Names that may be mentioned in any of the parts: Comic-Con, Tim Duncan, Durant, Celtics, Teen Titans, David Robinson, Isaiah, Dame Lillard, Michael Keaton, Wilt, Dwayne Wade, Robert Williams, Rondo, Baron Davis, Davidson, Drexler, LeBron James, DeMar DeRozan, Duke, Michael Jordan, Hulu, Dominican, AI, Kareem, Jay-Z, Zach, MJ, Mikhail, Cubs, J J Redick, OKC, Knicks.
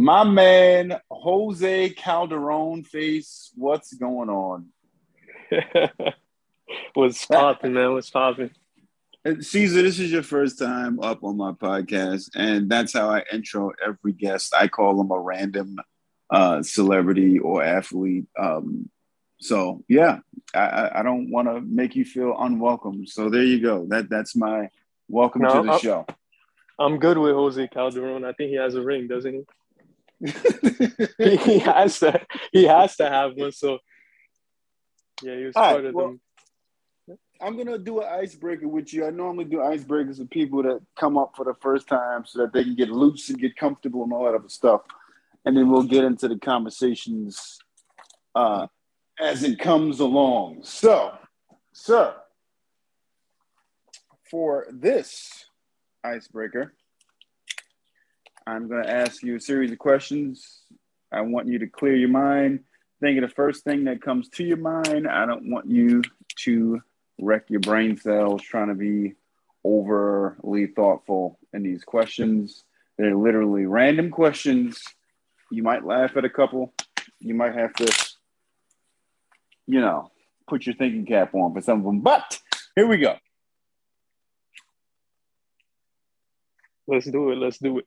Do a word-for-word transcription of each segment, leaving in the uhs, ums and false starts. My man, Jose Calderon face, what's going on? What's popping, man? What's popping? Cesar, this is your first time up on my podcast, and that's how I intro every guest. I call them a random uh, celebrity or athlete. Um, so, yeah, I, I don't want to make you feel unwelcome. So there you go. That That's my welcome no, to the I'm, show. I'm good with Jose Calderon. I think he has a ring, doesn't he? he has to he has to have one, so yeah, he was all part right, of well, them. I'm gonna do an icebreaker with you. I normally do icebreakers with people that come up for the first time so that they can get loose and get comfortable and all that other stuff. And then we'll get into the conversations uh, as it comes along. So, sir, for this icebreaker, I'm going to ask you a series of questions. I want you to clear your mind. Think of the first thing that comes to your mind. I don't want you to wreck your brain cells trying to be overly thoughtful in these questions. They're literally random questions. You might laugh at a couple. You might have to, you know, put your thinking cap on for some of them. But here we go. Let's do it. Let's do it.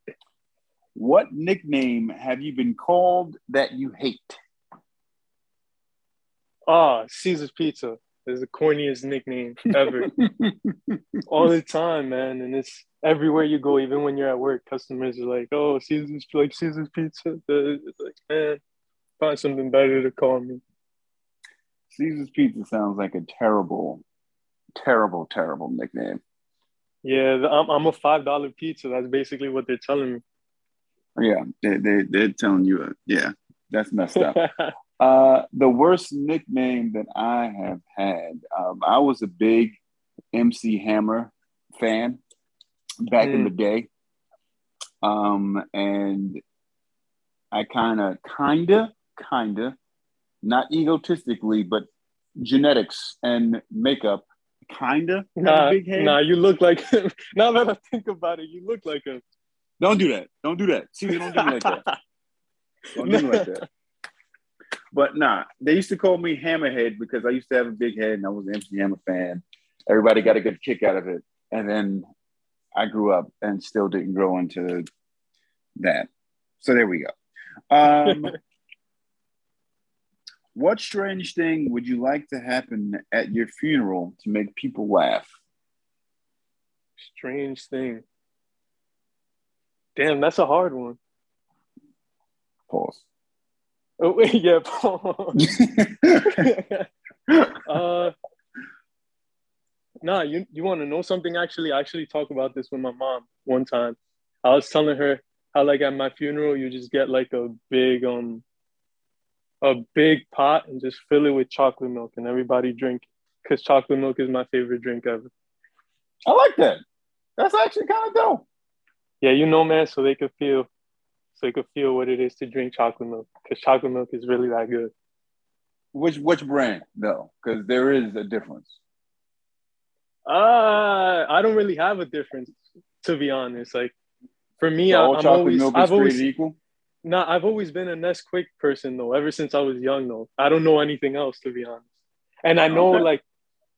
What nickname have you been called that you hate? Ah, Caesar's Pizza is the corniest nickname ever. All the time, man. And it's everywhere you go, even when you're at work, customers are like, oh, Caesar's, like Caesar's Pizza. It's like, man, find something better to call me. Caesar's Pizza sounds like a terrible, terrible, terrible nickname. Yeah, I'm, I'm a five dollar pizza. That's basically what they're telling me. Yeah, they, they, they're telling you, uh, yeah, that's messed up. uh, the worst nickname that I have had, um, I was a big M C Hammer fan back mm. in the day. Um, and I kind of, kind of, kind of, not egotistically, but genetics and makeup, kind of. Nah, big nah, you look like him. Now that I think about it, you look like him. Don't do that. Don't do that. See, don't do me like that. Don't do me like that. But nah, they used to call me Hammerhead because I used to have a big head and I was an M C Hammer fan. Everybody got a good kick out of it. And then I grew up and still didn't grow into that. So there we go. Um, what strange thing would you like to happen at your funeral to make people laugh? Strange thing. Damn, that's a hard one. Pause. Oh, wait, yeah, pause. uh, nah, you, you want to know something? Actually, I actually talked about this with my mom one time. I was telling her how, like, at my funeral, you just get, like, a big, um, a big pot and just fill it with chocolate milk and everybody drink because chocolate milk is my favorite drink ever. I like that. That's actually kind of dope. Yeah, you know, man, so they could feel so they could feel what it is to drink chocolate milk because chocolate milk is really that good. Which which brand, though? Because there is a difference. Uh, I don't really have a difference, to be honest. Like, for me, so I, all I'm always... Milk is I've always equal? Nah, I've always been a Nesquik person, though, ever since I was young, though. I don't know anything else, to be honest. And I know, okay. like...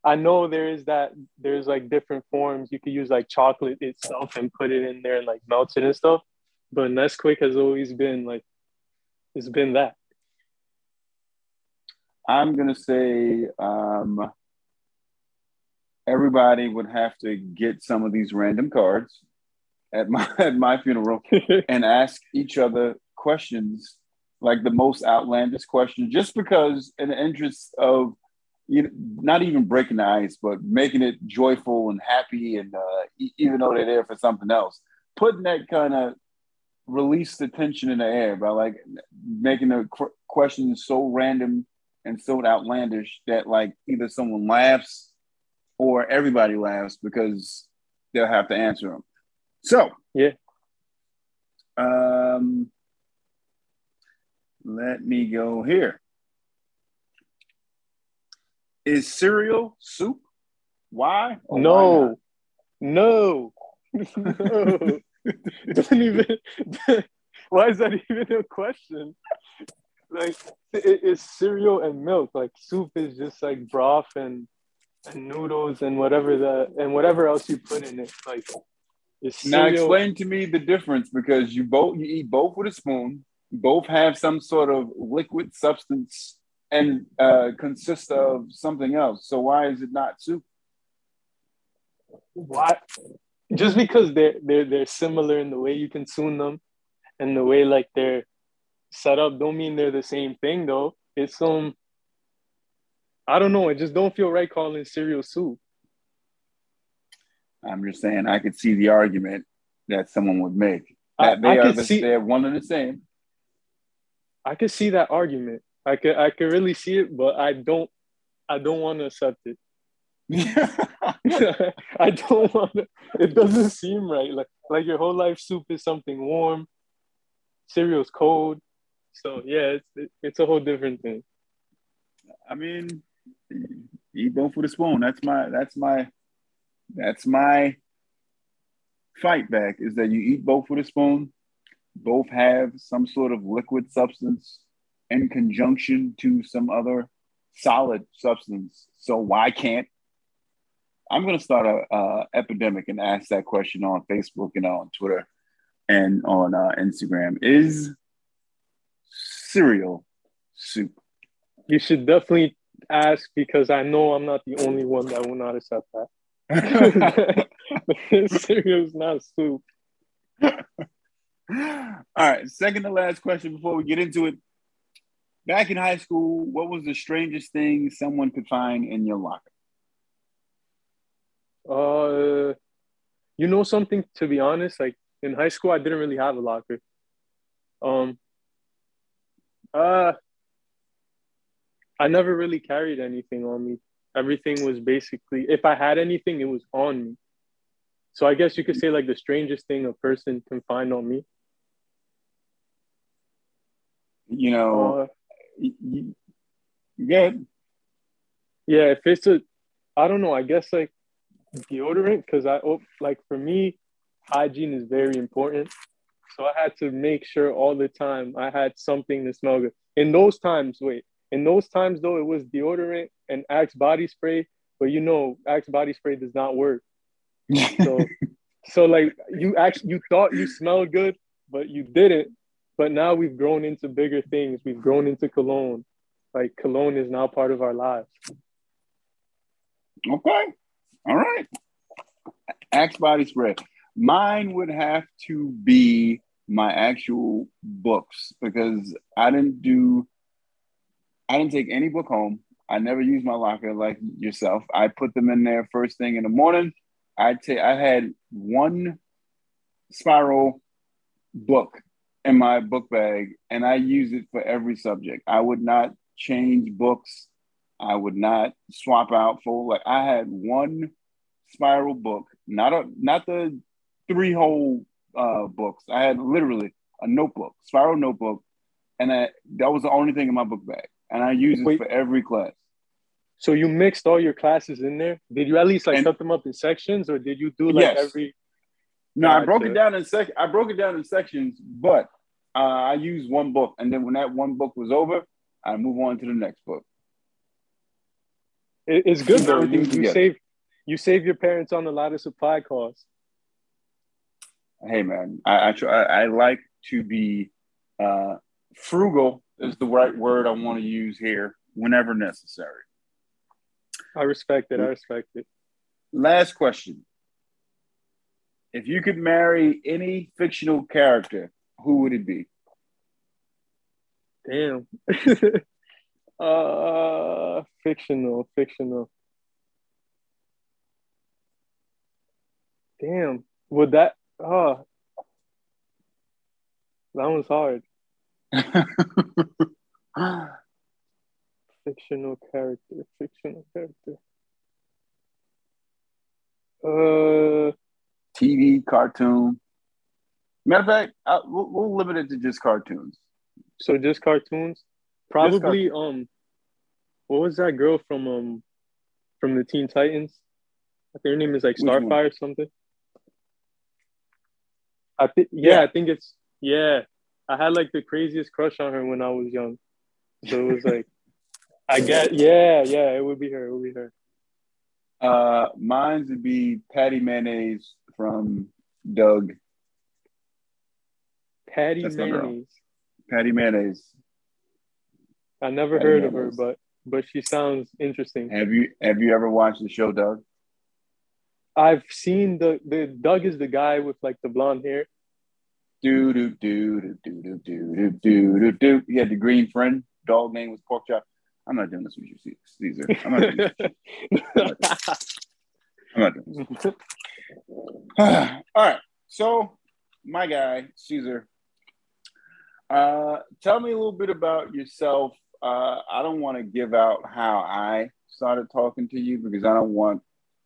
I know there is that there's like different forms. You could use like chocolate itself and put it in there and like melt it and stuff. But Nesquik has always been like, it's been that. I'm going to say um, everybody would have to get some of these random cards at my, at my funeral and ask each other questions, like the most outlandish question, just because in the interest of, you know, not even breaking the ice, but making it joyful and happy, and uh, e- even though they're there for something else, putting that kind of release the tension in the air by like making the qu- questions so random and so outlandish that like either someone laughs or everybody laughs because they'll have to answer them. So yeah, um, let me go here. Is cereal soup? Why? No. Why no. No. Don't even Why is that even a question? Like, it, it's cereal and milk. Like, soup is just like broth and, and noodles and whatever the and whatever else you put in it. Like, it's cereal. Now explain to me the difference, because you both you eat both with a spoon, both have some sort of liquid substance, and uh, consist of something else. So why is it not soup? Why? Just because they're they're they're similar in the way you consume them, and the way like they're set up, don't mean they're the same thing though. It's um, I don't know. It just don't feel right calling cereal soup. I'm just saying, I could see the argument that someone would make that I, they I are the, see, they're one and the same. I could see that argument. I could I could really see it, but I don't I don't want to accept it. I don't want to. It doesn't seem right. Like like your whole life, soup is something warm. Cereal's cold. So yeah, it's it, it's a whole different thing. I mean, eat both with a spoon. That's my that's my that's my fight back, is that you eat both with a spoon, both have some sort of liquid substance in conjunction to some other solid substance. So why can't I'm going to start a, a epidemic and ask that question on Facebook and on Twitter and on uh, Instagram. Is cereal soup? You should definitely ask, because I know I'm not the only one that will not accept that. Cereal is not soup. All right. Second to last question before we get into it. Back in high school, what was the strangest thing someone could find in your locker? Uh, you know something, to be honest, like in high school, I didn't really have a locker. Um, uh, I never really carried anything on me. Everything was basically, if I had anything, it was on me. So I guess you could say like the strangest thing a person can find on me. You know, uh, yeah, yeah. If it's a, I don't know. I guess like deodorant, because I like for me, hygiene is very important. So I had to make sure all the time I had something to smell good. In those times, wait. In those times though, it was deodorant and Axe body spray. But you know, Axe body spray does not work. So, so like you actually you thought you smelled good, but you didn't. But now we've grown into bigger things. We've grown into cologne. Like, cologne is now part of our lives. Okay. All right. Axe body spray. Mine would have to be my actual books, because I didn't do, I didn't take any book home. I never used my locker like yourself. I put them in there first thing in the morning. I take. I had one spiral book in my book bag, and I use it for every subject. I would not change books. I would not swap out for, like, I had one spiral book, not a not the three whole uh, books. I had literally a notebook, spiral notebook, and I, that was the only thing in my book bag. And I use it Wait, for every class. So you mixed all your classes in there? Did you at least like and, set them up in sections, or did you do like yes. every? No, I broke it down in sec. I broke it down in sections, but uh, I used one book, and then when that one book was over, I move on to the next book. It, it's good though. You, you save, you save your parents on a lot of supply costs. Hey man, I I, try, I like to be uh, frugal. Is the right word I want to use here whenever necessary. I respect it. I respect it. Last question. If you could marry any fictional character, who would it be? Damn. uh, fictional, fictional. Damn. Would that, oh, that one's hard. fictional character, fictional character. Uh, T V, cartoon. Matter of fact, I, we'll, we'll limit it to just cartoons. So just cartoons? Probably, just cartoons. um, what was that girl from um, from the Teen Titans? I think her name is like Starfire or something. I think, yeah, yeah, I think it's, yeah. I had like the craziest crush on her when I was young. So it was like, I guess, yeah, yeah, it would be her. It would be her. Uh, mine would be Patty Mayonnaise from Doug. Patty That's Mayonnaise. Patty Mayonnaise. I never Patty heard Mayonnaise. of her, but but she sounds interesting. Have you have you ever watched the show Doug? I've seen the the Doug is the guy with like the blonde hair. Do do do do do do do do do. He had the green friend. Dog name was Pork Chop. I'm not doing this with you, Cesar. I'm not doing this. I'm not doing this. All right. So, my guy, Cesar, uh, tell me a little bit about yourself. Uh, I don't want to give out how I started talking to you because I don't want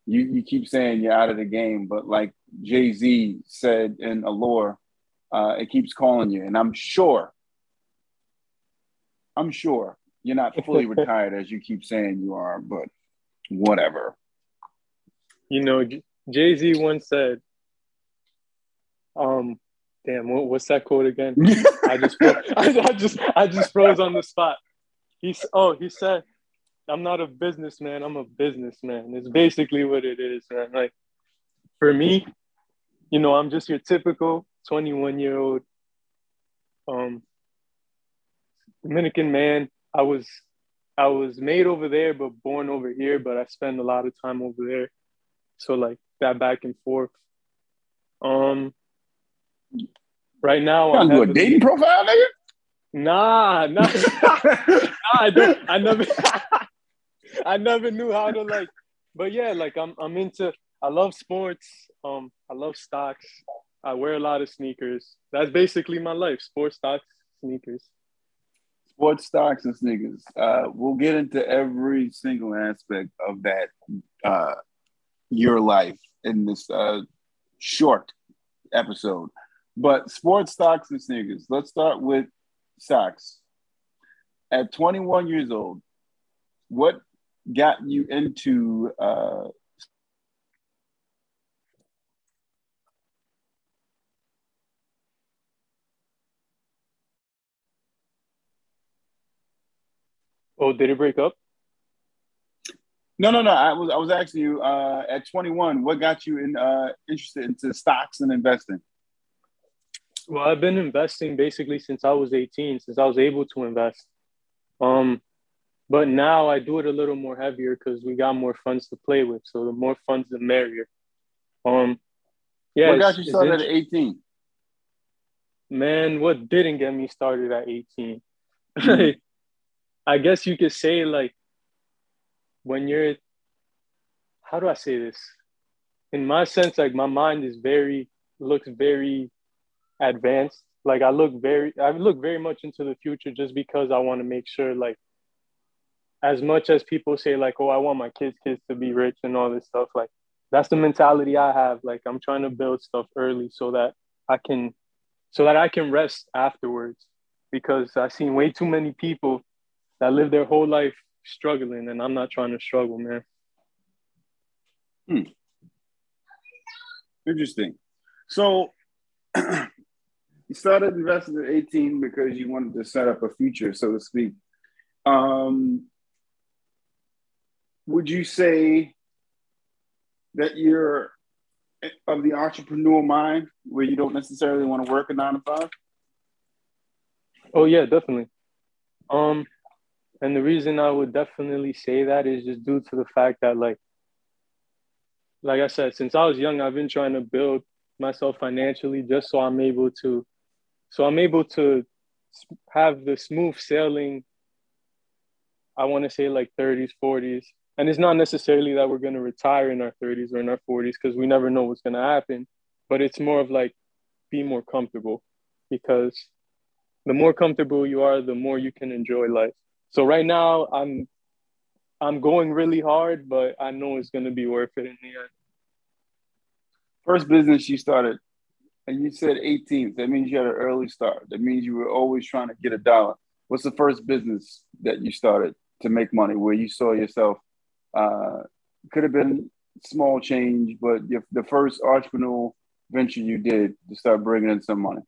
you. You keep saying you're out of the game, but like Jay-Z said in Allure, uh, it keeps calling you. And I'm sure, I'm sure. You're not fully retired, as you keep saying you are, but whatever. You know, J- Jay-Z once said, um, damn, what, what's that quote again? I just froze, I, I just, I just froze on the spot. He's, oh, he said, I'm not a businessman, I'm a businessman. It's basically what it is, man. Like, for me, you know, I'm just your typical twenty-one-year-old um, Dominican man. I was I was made over there, but born over here, but I spend a lot of time over there. So like that back and forth. Um, right now I'm doing a dating profile, nigga? Nah, nah, nah I don't I never I never knew how to like but yeah, like I'm I'm into I love sports, um, I love stocks, I wear a lot of sneakers. That's basically my life. Sports, stocks, sneakers. Sports, stocks, and sneakers. Uh, we'll get into every single aspect of that, uh, your life in this uh, short episode. But sports, stocks, and sneakers. Let's start with stocks. At twenty-one years old, what got you into uh, Oh, did it break up? No, no, no. I was I was asking you uh, at twenty-one, what got you in, uh, interested into stocks and investing? Well, I've been investing basically since I was eighteen, since I was able to invest. Um, but now I do it a little more heavier because we got more funds to play with. So the more funds, the merrier. Um, yeah. What got you started at eighteen? Man, what didn't get me started at eighteen? Mm-hmm. I guess you could say, like, when you're, how do I say this? In my sense, like, my mind is very, looks very advanced. Like, I look very, I look very much into the future just because I want to make sure, like, as much as people say, like, oh, I want my kids' kids to be rich and all this stuff, like, that's the mentality I have. Like, I'm trying to build stuff early so that I can, so that I can rest afterwards because I've seen way too many people that live their whole life struggling, and I'm not trying to struggle, man. Hmm. Interesting. So you started investing at eighteen because you wanted to set up a future, so to speak. Um, would you say that you're of the entrepreneurial mind where you don't necessarily want to work a nine to five? Oh, yeah, definitely. Um. And the reason I would definitely say that is just due to the fact that, like, like I said, since I was young, I've been trying to build myself financially just so I'm able to, so I'm able to have the smooth sailing, I want to say, like, thirties, forties. And it's not necessarily that we're going to retire in our thirties or in our forties because we never know what's going to happen. But it's more of, like, be more comfortable because the more comfortable you are, the more you can enjoy life. So right now I'm I'm going really hard, but I know it's gonna be worth it in the end. First business you started, and you said eighteen. That means you had an early start. That means you were always trying to get a dollar. What's the first business that you started to make money where you saw yourself? Uh, could have been small change, but if the first entrepreneurial venture you did to start bringing in some money.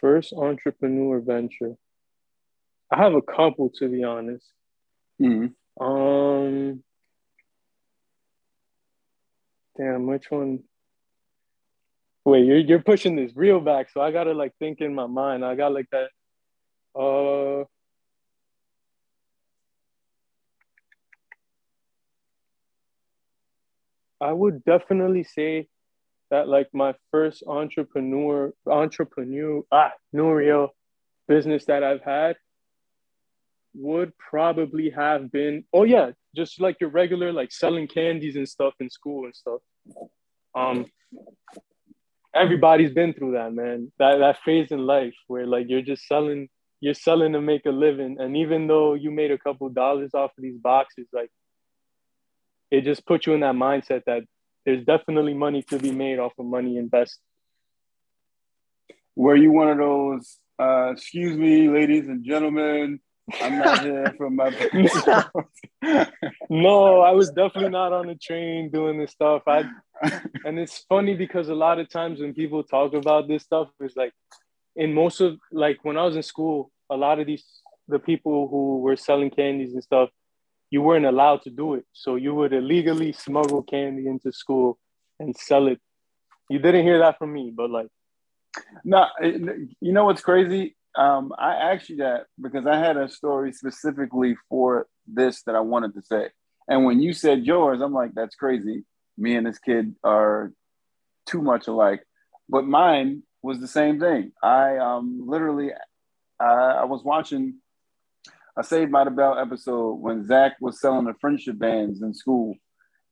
First entrepreneur venture. I have a couple, to be honest. Mm-hmm. Um, damn, which one? Wait, you're you're pushing this real back, so I gotta like think in my mind. I got like that. Uh, I would definitely say that like my first entrepreneur entrepreneur ah entrepreneurial business that I've had would probably have been, oh yeah, just like your regular, like selling candies and stuff in school and stuff. Um, everybody's been through that, man. That that phase in life where like you're just selling, you're selling to make a living, and even though you made a couple dollars off of these boxes, like it just puts you in that mindset that there's definitely money to be made off of money invested. Were you one of those? Uh, excuse me, ladies and gentlemen. I'm not here for my. No, I was definitely not on the train doing this stuff. I, and it's funny because a lot of times when people talk about this stuff, it's like, in most of like when I was in school, a lot of these the people who were selling candies and stuff, you weren't allowed to do it. So you would illegally smuggle candy into school and sell it. You didn't hear that from me, but like, no, you know what's crazy? Um, I asked you that because I had a story specifically for this that I wanted to say. And when you said yours, I'm like, that's crazy. Me and this kid are too much alike. But mine was the same thing. I um, literally, I, I was watching a Saved by the Bell episode when Zach was selling the friendship bands in school.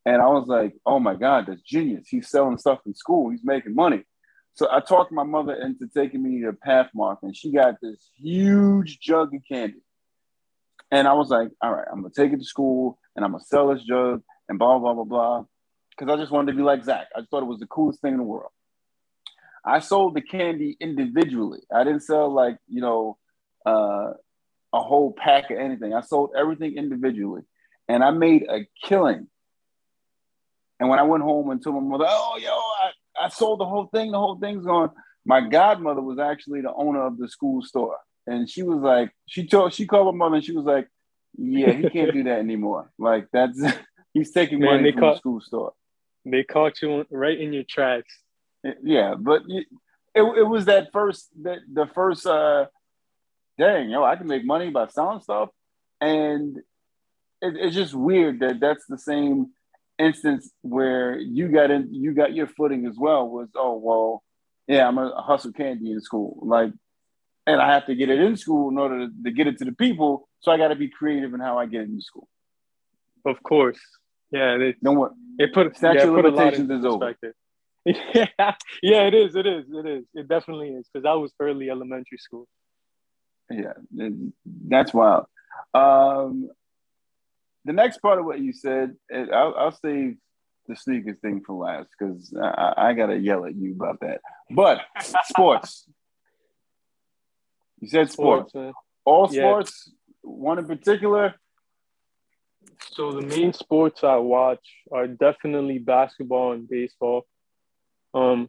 And I was like, oh my God, that's genius. He's selling stuff in school. He's making money. So I talked my mother into taking me to Pathmark, and she got this huge jug of candy. And I was like, all right, I'm going to take it to school, and I'm going to sell this jug, and blah, blah, blah, blah. Because I just wanted to be like Zach. I just thought it was the coolest thing in the world. I sold the candy individually. I didn't sell, like, you know, uh, a whole pack of anything. I sold everything individually. And I made a killing. And when I went home and told my mother, oh, yo, I... I sold the whole thing. The whole thing's gone. My godmother was actually the owner of the school store. And she was like, she told, she called my mother and she was like, yeah, he can't do that anymore. Like that's, he's taking Man, money from caught, the school store. They caught you right in your tracks. Yeah. But it, it, it was that first, that the first, uh, dang, yo, I can make money by selling stuff. And it, it's just weird that that's the same instance where you got in, you got your footing as well. Was, oh well, yeah, I'm gonna hustle candy in school, like, and I have to get it in school in order to, to get it to the people. So I got to be creative in how I get it in school. Of course, yeah. It, no what it put statute yeah, of limitations is over. Yeah, yeah, it is, it is, it is, it definitely is. Because I was early elementary school. Yeah, that's wild. Um, The next part of what you said, it, I'll, I'll save the sneakers thing for last because I, I got to yell at you about that. But sports. You said sports. sports. Uh, All sports, yeah. One in particular? So the main sports I watch are definitely basketball and baseball. Um,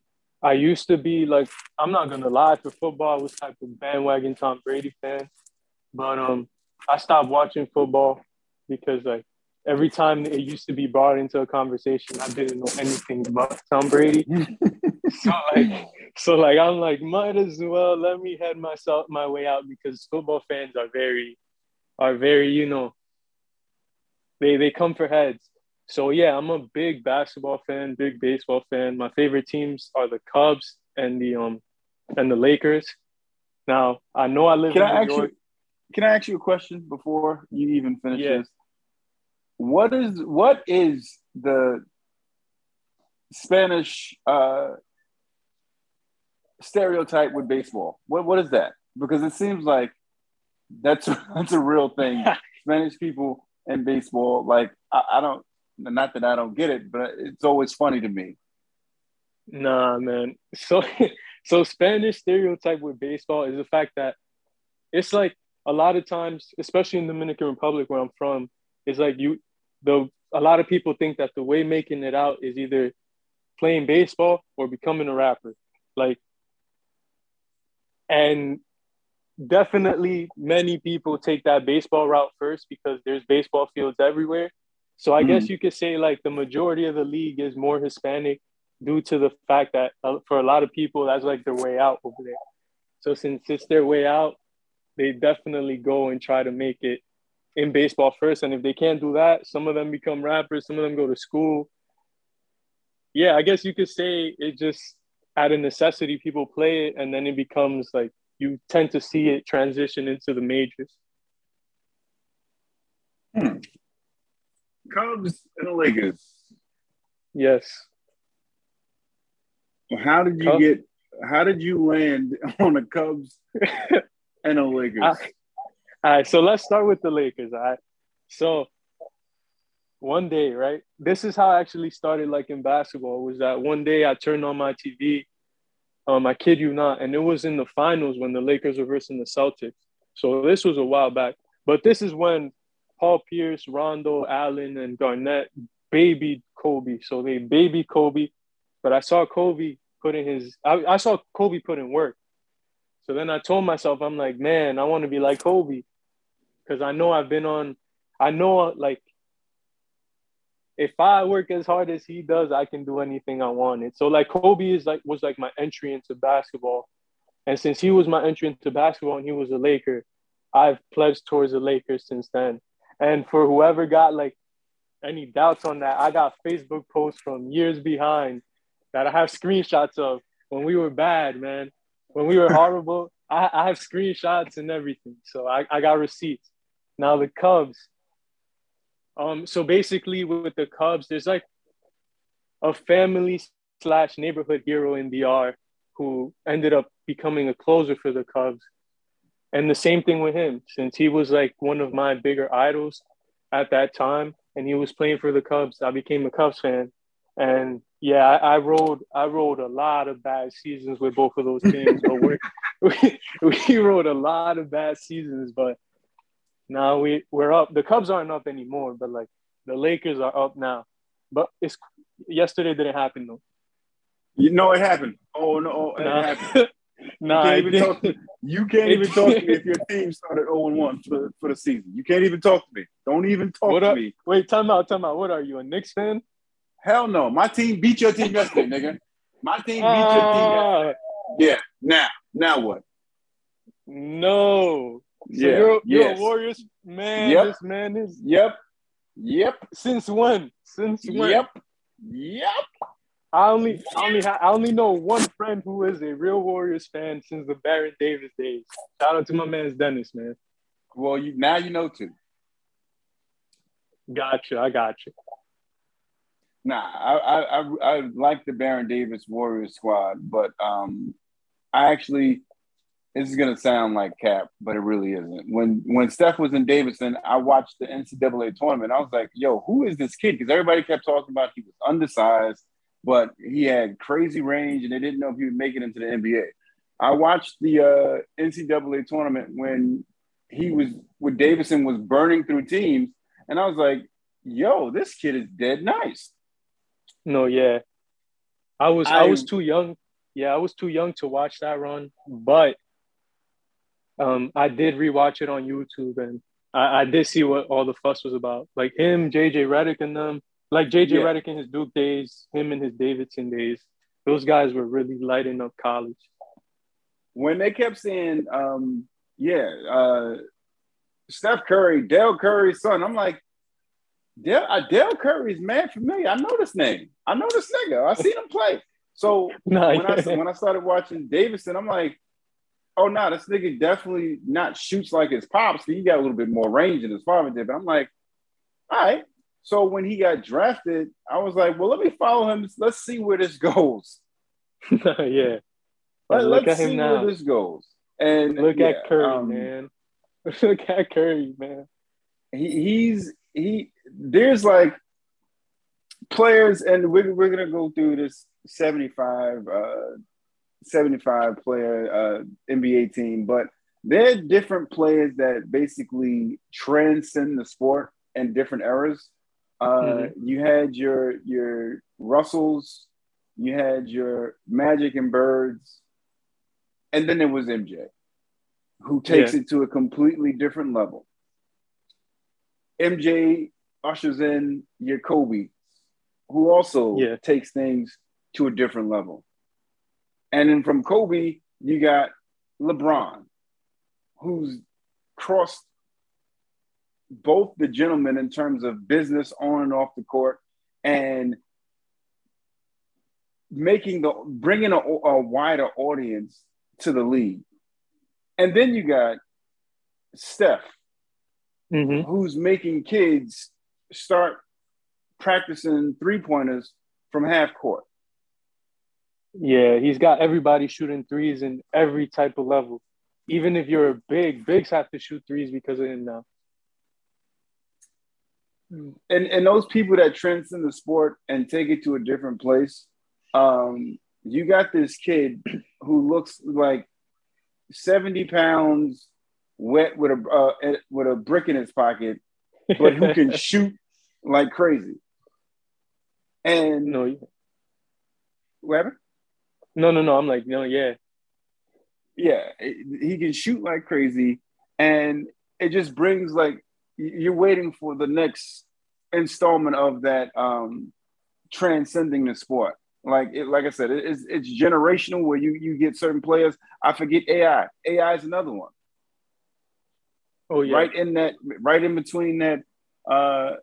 I used to be like, I'm not going to lie, for football, I was type of bandwagon Tom Brady fan. But um, I stopped watching football. Because like every time it used to be brought into a conversation, I didn't know anything about Tom Brady. so like, so like I'm like, might as well let me head myself my way out because football fans are very, are very, you know, they they come for heads. So yeah, I'm a big basketball fan, big baseball fan. My favorite teams are the Cubs and the um and the Lakers. Now I know I live Can in I New actually- York. Can I ask you a question before you even finish yeah. this? What is what is the Spanish uh, stereotype with baseball? What what is that? Because it seems like that's that's a real thing. Spanish people and baseball, like I, I don't, not that I don't get it, but it's always funny to me. Nah, man. So so Spanish stereotype with baseball is the fact that it's like. A lot of times, especially in the Dominican Republic where I'm from, it's like you, the a lot of people think that the way making it out is either playing baseball or becoming a rapper. Like, And definitely many people take that baseball route first because there's baseball fields everywhere. So I mm-hmm. guess you could say like the majority of the league is more Hispanic due to the fact that uh, for a lot of people, that's like their way out over there. So since it's their way out, they definitely go and try to make it in baseball first. And if they can't do that, some of them become rappers, some of them go to school. Yeah, I guess you could say it just out of necessity, people play it, and then it becomes like you tend to see it transition into the majors. Hmm. Cubs and the Lakers. Yes. How did you Cubs? get how did you land on the Cubs and the Lakers? I, all right, so let's start with the Lakers, all right? So one day, right? This is how I actually started like in basketball, was that one day I turned on my T V, um, I kid you not, and it was in the finals when the Lakers were versus the Celtics. So this was a while back. But this is when Paul Pierce, Rondo, Allen, and Garnett babied Kobe. So they babied Kobe. But I saw Kobe put in his – I saw Kobe put in work. So then I told myself, I'm like, man, I want to be like Kobe because I know I've been on – I know, like, if I work as hard as he does, I can do anything I wanted. So, like, Kobe is like was, like, my entry into basketball. And since he was my entry into basketball and he was a Laker, I've pledged towards the Lakers since then. And for whoever got, like, any doubts on that, I got Facebook posts from years behind that I have screenshots of when we were bad, man. When we were horrible, I, I have screenshots and everything. So I, I got receipts. Now the Cubs. Um. So basically with the Cubs, there's like a family slash neighborhood hero in D R who ended up becoming a closer for the Cubs. And the same thing with him, since he was like one of my bigger idols at that time and he was playing for the Cubs, I became a Cubs fan. And yeah, I, I rolled. I rolled a lot of bad seasons with both of those teams. But we're, we we rolled a lot of bad seasons, but now we we're up. The Cubs aren't up anymore, but like the Lakers are up now. But it's yesterday didn't happen though. You know it happened. Oh no, it nah. happened. nah, you can't even talk to, you can't even talk to me if your team started oh and one for for the season. You can't even talk to me. Don't even talk what to are, me. Wait, time out, time out. What are you, a Knicks fan? Hell no. My team beat your team yesterday, nigga. My team beat uh, your team yesterday. Yeah. Now. Now what? No. So yeah. You're, yes. you're a Warriors man. Yep. This man is. Yep. Yep. Since when? Since when? Yep. Yep. I only, yep. I only, ha- I only know one friend who is a real Warriors fan since the Baron Davis days. Shout out to my man's Dennis, man. Well, you now you know too. Gotcha. I gotcha. Nah, I, I I I like the Baron Davis Warriors squad, but um, I actually this is gonna sound like cap, but it really isn't. When when Steph was in Davidson, I watched the N C double A tournament. I was like, yo, who is this kid? Because everybody kept talking about he was undersized, but he had crazy range, and they didn't know if he would make it into the N B A. I watched the uh, N C double A tournament when he was when Davidson was burning through teams, and I was like, yo, this kid is dead nice. No, yeah. I was I, I was too young. Yeah, I was too young to watch that run, but um, I did rewatch it on YouTube, and I, I did see what all the fuss was about. Like him, J J Redick and them. Like J J yeah. Redick in his Duke days, him in his Davidson days. Those guys were really lighting up college. When they kept saying, um, yeah, uh, Steph Curry, Dale Curry's son, I'm like, Del, uh, Del Curry is mad familiar. I know this name. I know this nigga. I seen him play. So nah, when, yeah. I, when I started watching Davidson, I'm like, oh, no, nah, this nigga definitely not shoots like his pops. He got a little bit more range than his father did. But I'm like, all right. So when he got drafted, I was like, well, let me follow him. Let's see where this goes. yeah. Let, look let's at him see now. where this goes. And Look yeah, at Curry, um, man. Look at Curry, man. He, he's – He there's like players, and we're we're gonna go through this seventy-five player uh, N B A team, but they're different players that basically transcend the sport in different eras. Uh, mm-hmm. You had your your Russells, you had your Magic and Birds, And then it was M J, who takes yeah. it to a completely different level. M J ushers in your Kobe, who also yeah. takes things to a different level. And then from Kobe, you got LeBron, who's crossed both the gentlemen in terms of business on and off the court, and making the bringing a, a wider audience to the league. And then you got Steph, mm-hmm. who's making kids start practicing three-pointers from half court. Yeah, he's got everybody shooting threes in every type of level. Even if you're a big, bigs have to shoot threes because of him now. And and those people that transcend the sport and take it to a different place, um, you got this kid who looks like seventy pounds wet with a uh, with a brick in his pocket, but who can shoot like crazy. And no, you... whatever. No, no, no. I'm like, no, yeah. Yeah, he can shoot like crazy, and it just brings, like, you're waiting for the next installment of that um, transcending the sport. Like, it, like I said, it, it's it's generational where you you get certain players. I forget A I. A I is another one. Oh yeah, right in that, right in between that, uh,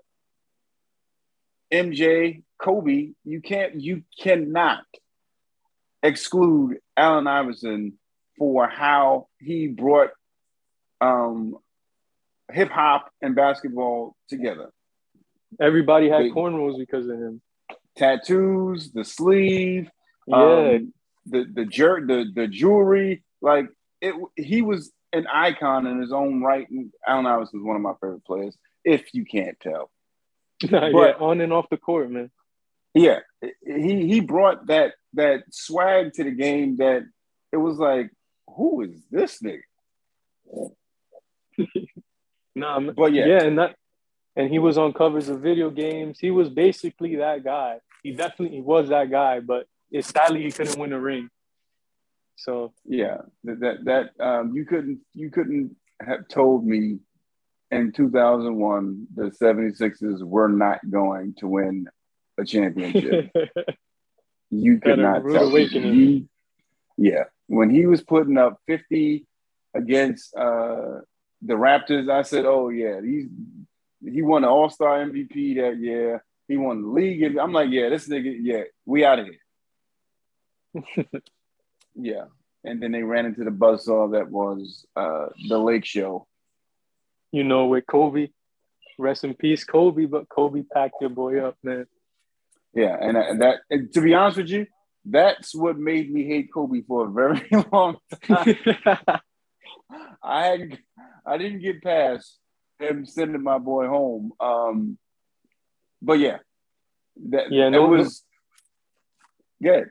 M J, Kobe. You can't, you cannot exclude Allen Iverson for how he brought um, hip hop and basketball together. Everybody had they, cornrows because of him. Tattoos, the sleeve, yeah, um, the the jer- the the jewelry. Like, it, he was an icon in his own right. Allen Iverson was one of my favorite players, if you can't tell. Nah, but, yeah, on and off the court, man. Yeah, he he brought that that swag to the game that it was like, who is this nigga? Nah, but yeah, yeah, and that, and he was on covers of video games. He was basically that guy. He definitely was that guy, but it, sadly, he couldn't win a ring. So yeah, that that, that um, you couldn't you couldn't have told me in two thousand one the seventy-sixers were not going to win a championship. You could not tell me. Yeah, when he was putting up fifty against uh, the Raptors, I said, "Oh yeah, he's he won the All-Star M V P that year. He won the league." I'm like, "Yeah, this nigga, yeah, we out of here." Yeah, and then they ran into the buzzsaw that was uh, the Lake Show. You know, with Kobe, rest in peace, Kobe. But Kobe packed your boy up, man. Yeah, and uh, that, and to be honest with you, that's what made me hate Kobe for a very long time. I had, I didn't get past him sending my boy home. Um, but yeah, that yeah, no, was good.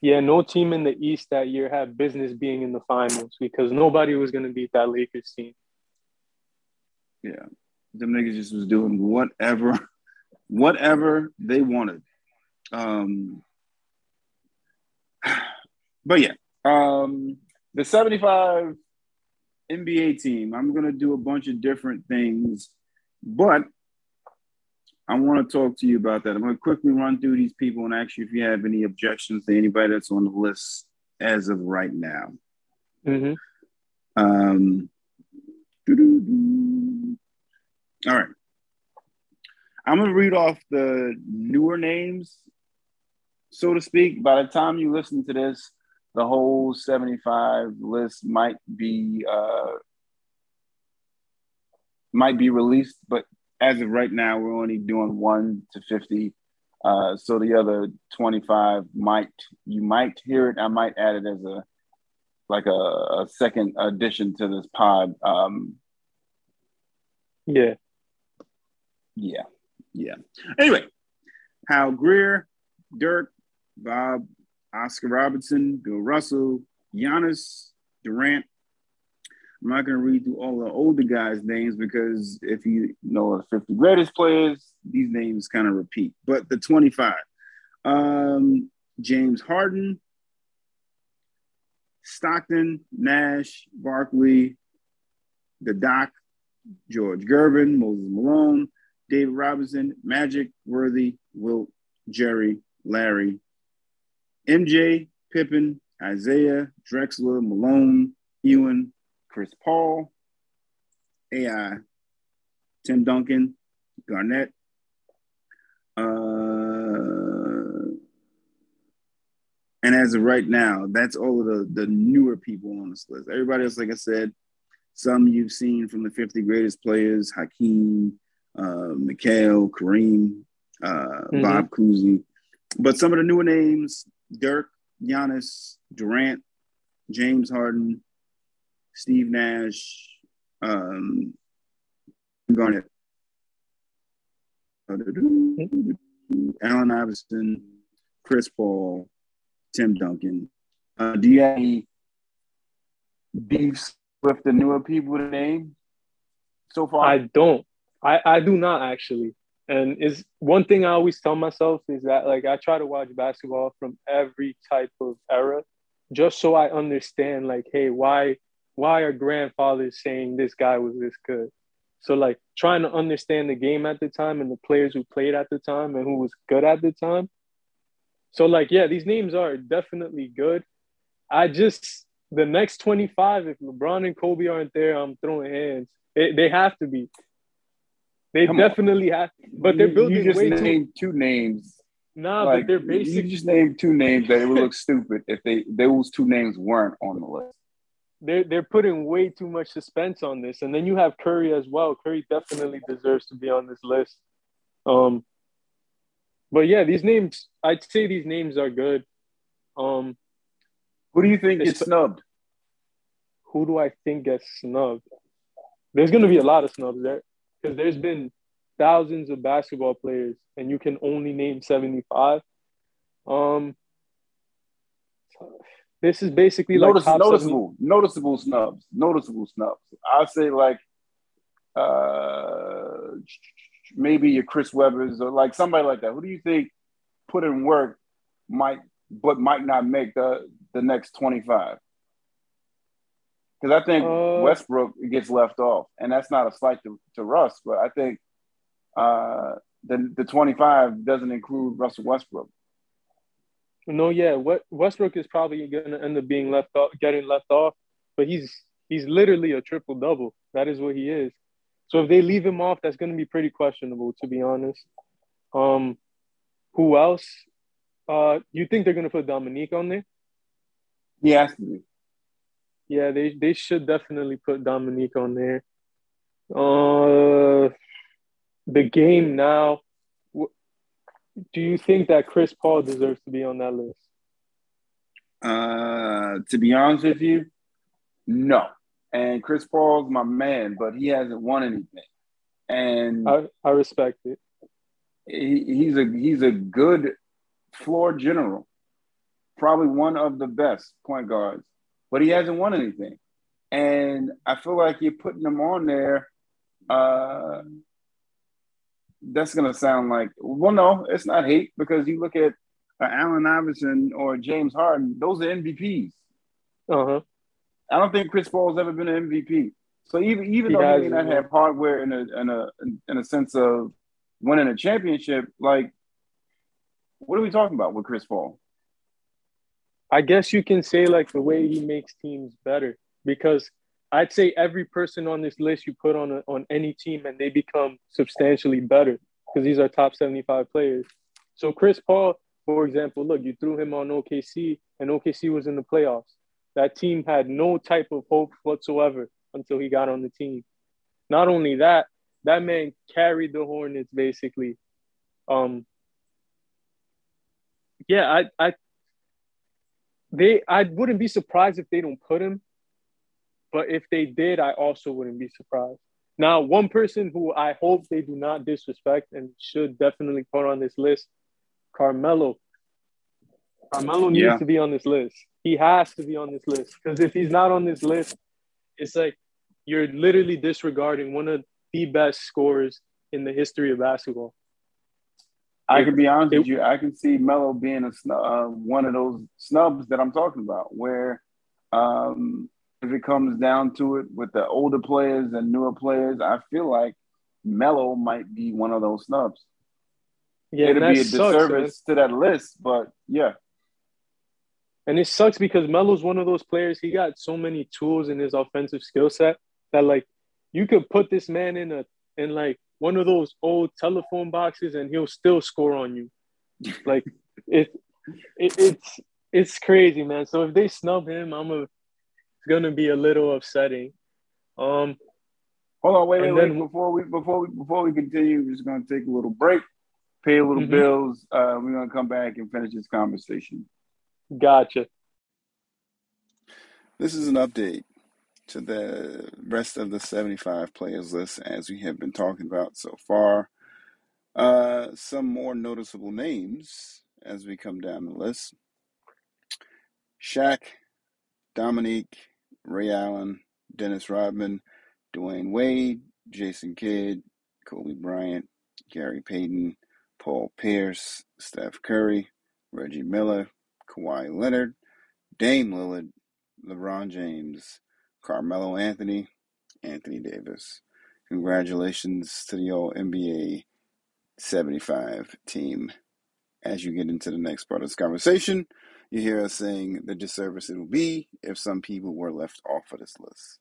Yeah, no team in the East that year had business being in the finals because nobody was going to beat that Lakers team. Yeah, them niggas just was doing whatever, whatever they wanted. Um. But yeah, um, the seventy-five N B A team, I'm going to do a bunch of different things, but I want to talk to you about that. I'm going to quickly run through these people and ask you if you have any objections to anybody that's on the list as of right now. Mm-hmm. Um, all right. I'm going to read off the newer names, so to speak. By the time you listen to this, the whole seventy-five list might be uh, might be released, but as of right now, we're only doing one to fifty. Uh, so the other twenty-five might you might hear it. I might add it as a like a, a second addition to this pod. Um, yeah, yeah, yeah. Anyway, Hal Greer, Dirk, Bob, Oscar Robertson, Bill Russell, Giannis, Durant. I'm not going to read through all the older guys' names because if you know the fifty greatest players, these names kind of repeat. But the twenty-five. Um, James Harden, Stockton, Nash, Barkley, the Doc, George Gervin, Moses Malone, David Robinson, Magic, Worthy, Wilt, Jerry, Larry, M J, Pippen, Isaiah, Drexler, Malone, Ewan, Chris Paul, A I, Tim Duncan, Garnett, uh, and as of right now, that's all of the, the newer people on this list. Everybody else, like I said, some you've seen from the fifty greatest players, Hakeem, uh, Mikhail, Kareem, uh, mm-hmm. Bob Cousy. But some of the newer names, Dirk, Giannis, Durant, James Harden, Steve Nash, um, Garnett, Allen Iverson, Chris Paul, Tim Duncan. Uh, do you have any beefs with the newer people to name so far? I don't. I, I do not, actually. And it's one thing I always tell myself is that, like, I try to watch basketball from every type of era just so I understand, like, hey, why why are grandfathers saying this guy was this good? So, like, trying to understand the game at the time and the players who played at the time and who was good at the time. So, like, yeah, these names are definitely good. I just – the next twenty-five, if LeBron and Kobe aren't there, I'm throwing hands. They, they have to be. They Come definitely on. have – but they're building – You just way named too, two names. Nah, like, but they're basically – You just named two names that it would look stupid if they those two names weren't on the list. They're, they're putting way too much suspense on this. And then you have Curry as well. Curry definitely deserves to be on this list. Um, but, yeah, these names – I'd say these names are good. Um, who do you think gets snubbed? Who do I think gets snubbed? There's going to be a lot of snubs there because there's been thousands of basketball players, and you can only name seventy-five. Um, this is basically Notice, like noticeable, seventy. noticeable snubs, noticeable snubs. I'd say like uh, maybe your Chris Webbers or like somebody like that. Who do you think put in work might, but might not make the the next twenty-five? Because I think uh, Westbrook gets left off, and that's not a slight to, to Russ, but I think uh, the the twenty-five doesn't include Russell Westbrook. No, yeah, what Westbrook is probably going to end up being left off, getting left off, but he's he's literally a triple double. That is what he is. So if they leave him off, that's going to be pretty questionable, to be honest. Um, who else? Uh, you think they're going to put Dominique on there? Yeah, yeah, they they should definitely put Dominique on there. Uh, the game now. Do you think that Chris Paul deserves to be on that list? Uh, to be honest with you, no. And Chris Paul's my man, but he hasn't won anything. And I, I respect it. He, he's a he's a good floor general, probably one of the best point guards, but he hasn't won anything. And I feel like you're putting him on there. Uh, That's gonna sound like well, no, it's not hate because you look at uh, Allen Iverson or James Harden; those are M V Ps. Uh huh. I don't think Chris Paul's ever been an M V P. So even even he though has, he may not yeah. have hardware in a in a in a sense of winning a championship, like what are we talking about with Chris Paul? I guess you can say like the way he makes teams better because. I'd say every person on this list you put on a, on any team and they become substantially better because these are top seventy-five players. So Chris Paul, for example, look, you threw him on O K C and O K C was in the playoffs. That team had no type of hope whatsoever until he got on the team. Not only that, that man carried the Hornets basically. Um, yeah, I, I, they, I wouldn't be surprised if they don't put him. But if they did, I also wouldn't be surprised. Now, one person who I hope they do not disrespect and should definitely put on this list, Carmelo. Carmelo needs yeah. to be on this list. He has to be on this list. Because if he's not on this list, it's like you're literally disregarding one of the best scorers in the history of basketball. I can be honest it, with you. I can see Melo being a snub, uh, one of those snubs that I'm talking about where – Um, if it comes down to it, with the older players and newer players, I feel like Melo might be one of those snubs. Yeah, it'd be a disservice to that list, but yeah. And it sucks because Melo's one of those players. He got so many tools in his offensive skill set that, like, you could put this man in a in like one of those old telephone boxes and he'll still score on you. Like it, it it's it's crazy, man. So if they snub him, I'm a it's gonna be a little upsetting. Um, hold on, wait, wait, wait. Then, before we before we before we continue, we're just gonna take a little break, pay a little mm-hmm. bills. Uh, we're gonna come back and finish this conversation. Gotcha. This is an update to the rest of the seventy-five players list as we have been talking about so far. Uh, some more noticeable names as we come down the list. Shaq, Dominique, Ray Allen, Dennis Rodman, Dwayne Wade, Jason Kidd, Kobe Bryant, Gary Payton, Paul Pierce, Steph Curry, Reggie Miller, Kawhi Leonard, Dame Lillard, LeBron James, Carmelo Anthony, Anthony Davis. Congratulations to the old N B A seventy-five team. As you get into the next part of this conversation, you hear us saying the disservice it would be if some people were left off of this list.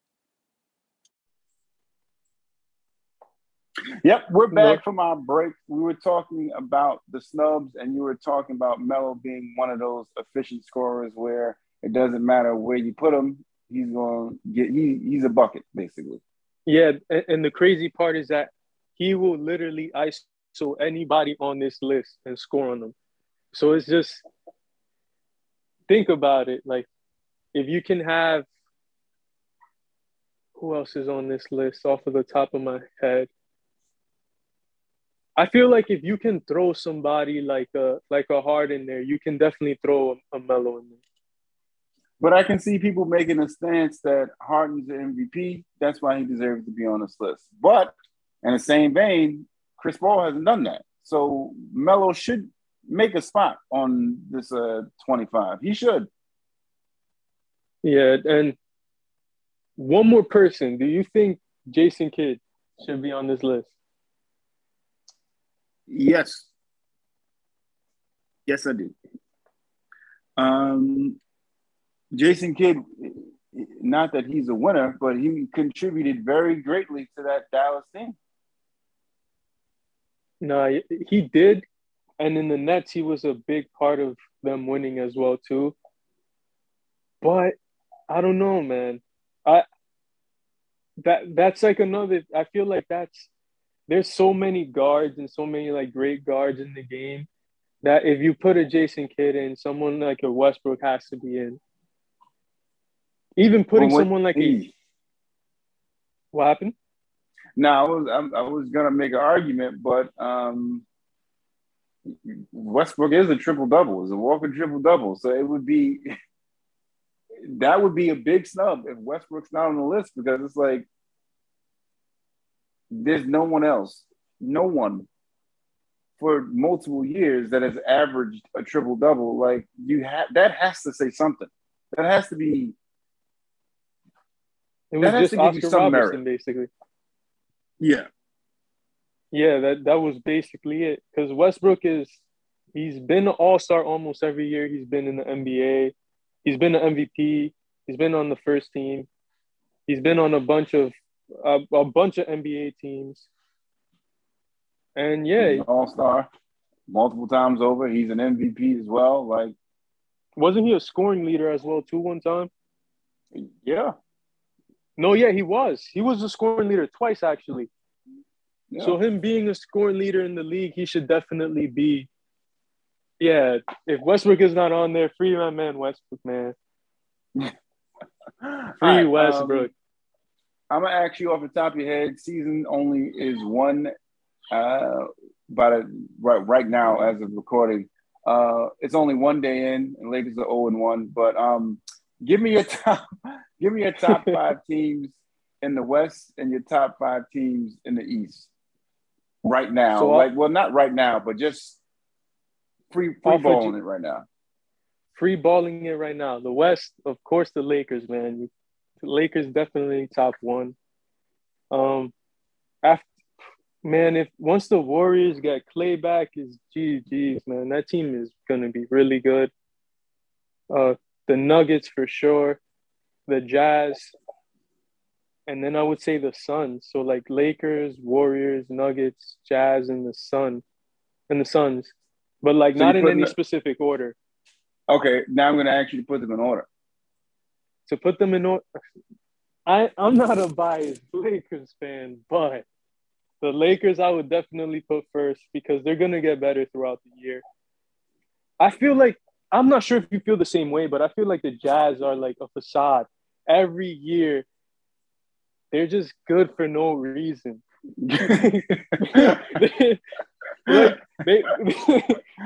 Yep, we're back from our break. We were talking about the snubs, and you were talking about Melo being one of those efficient scorers where it doesn't matter where you put him, he's going to get he, – he's a bucket, basically. Yeah, and the crazy part is that he will literally I S O anybody on this list and score on them. So it's just – think about it. Like, if you can have – who else is on this list off of the top of my head? I feel like if you can throw somebody like a like a Harden in there, you can definitely throw a, a Melo in there. But I can see people making a stance that Harden's the M V P. That's why he deserves to be on this list. But in the same vein, Chris Paul hasn't done that. So Melo should make a spot on this uh, twenty-five. He should. Yeah, and one more person. Do you think Jason Kidd should be on this list? Yes. Yes, I do. Um, Jason Kidd, not that he's a winner, but he contributed very greatly to that Dallas team. No, he did. And in the Nets, he was a big part of them winning as well, too. But I don't know, man. I that that's like another – I feel like that's – there's so many guards and so many, like, great guards in the game that if you put a Jason Kidd in, someone like a Westbrook has to be in. Even putting well, someone like he, a – what happened? No, I was I, I was going to make an argument, but um, Westbrook is a triple-double. It's a walking triple-double. So it would be – that would be a big snub if Westbrook's not on the list because it's like – there's no one else, no one for multiple years that has averaged a triple-double. Like, you have that has to say something. That has to be it was just Oscar Robertson, basically. Yeah. Yeah, that, that was basically it. Because Westbrook is he's been an all-star almost every year. He's been in the N B A. He's been an M V P. He's been on the first team. He's been on a bunch of A, a bunch of N B A teams. And, yeah. He's an all-star multiple times over. He's an M V P as well. Like, wasn't he a scoring leader as well, too, one time? Yeah. No, yeah, he was. He was a scoring leader twice, actually. Yeah. So him being a scoring leader in the league, he should definitely be. Yeah, if Westbrook is not on there, free my man Westbrook, man. Free right, Westbrook. Um, I'm going to ask you off the top of your head, season only is one uh, by the, right, right now as of recording. Uh, it's only one day in, and Lakers are oh and one. But um, give me your top give me your top five teams in the West and your top five teams in the East right now. So like, well, not right now, but just free, free balling it right now. free balling it right now. The West, of course, the Lakers, man. The Lakers definitely top one. Um, after man, if once the Warriors get Clay back, is G G's, man. That team is gonna be really good. Uh, the Nuggets for sure, the Jazz, and then I would say the Suns. So like Lakers, Warriors, Nuggets, Jazz, and the Sun, and the Suns. But like so not in any the- specific order. Okay, now I'm going to ask you to put them in order. To put them in order? I, I'm not a biased Lakers fan, but the Lakers I would definitely put first because they're going to get better throughout the year. I feel like, I'm not sure if you feel the same way, but I feel like the Jazz are like a facade. Every year, they're just good for no reason. Like, they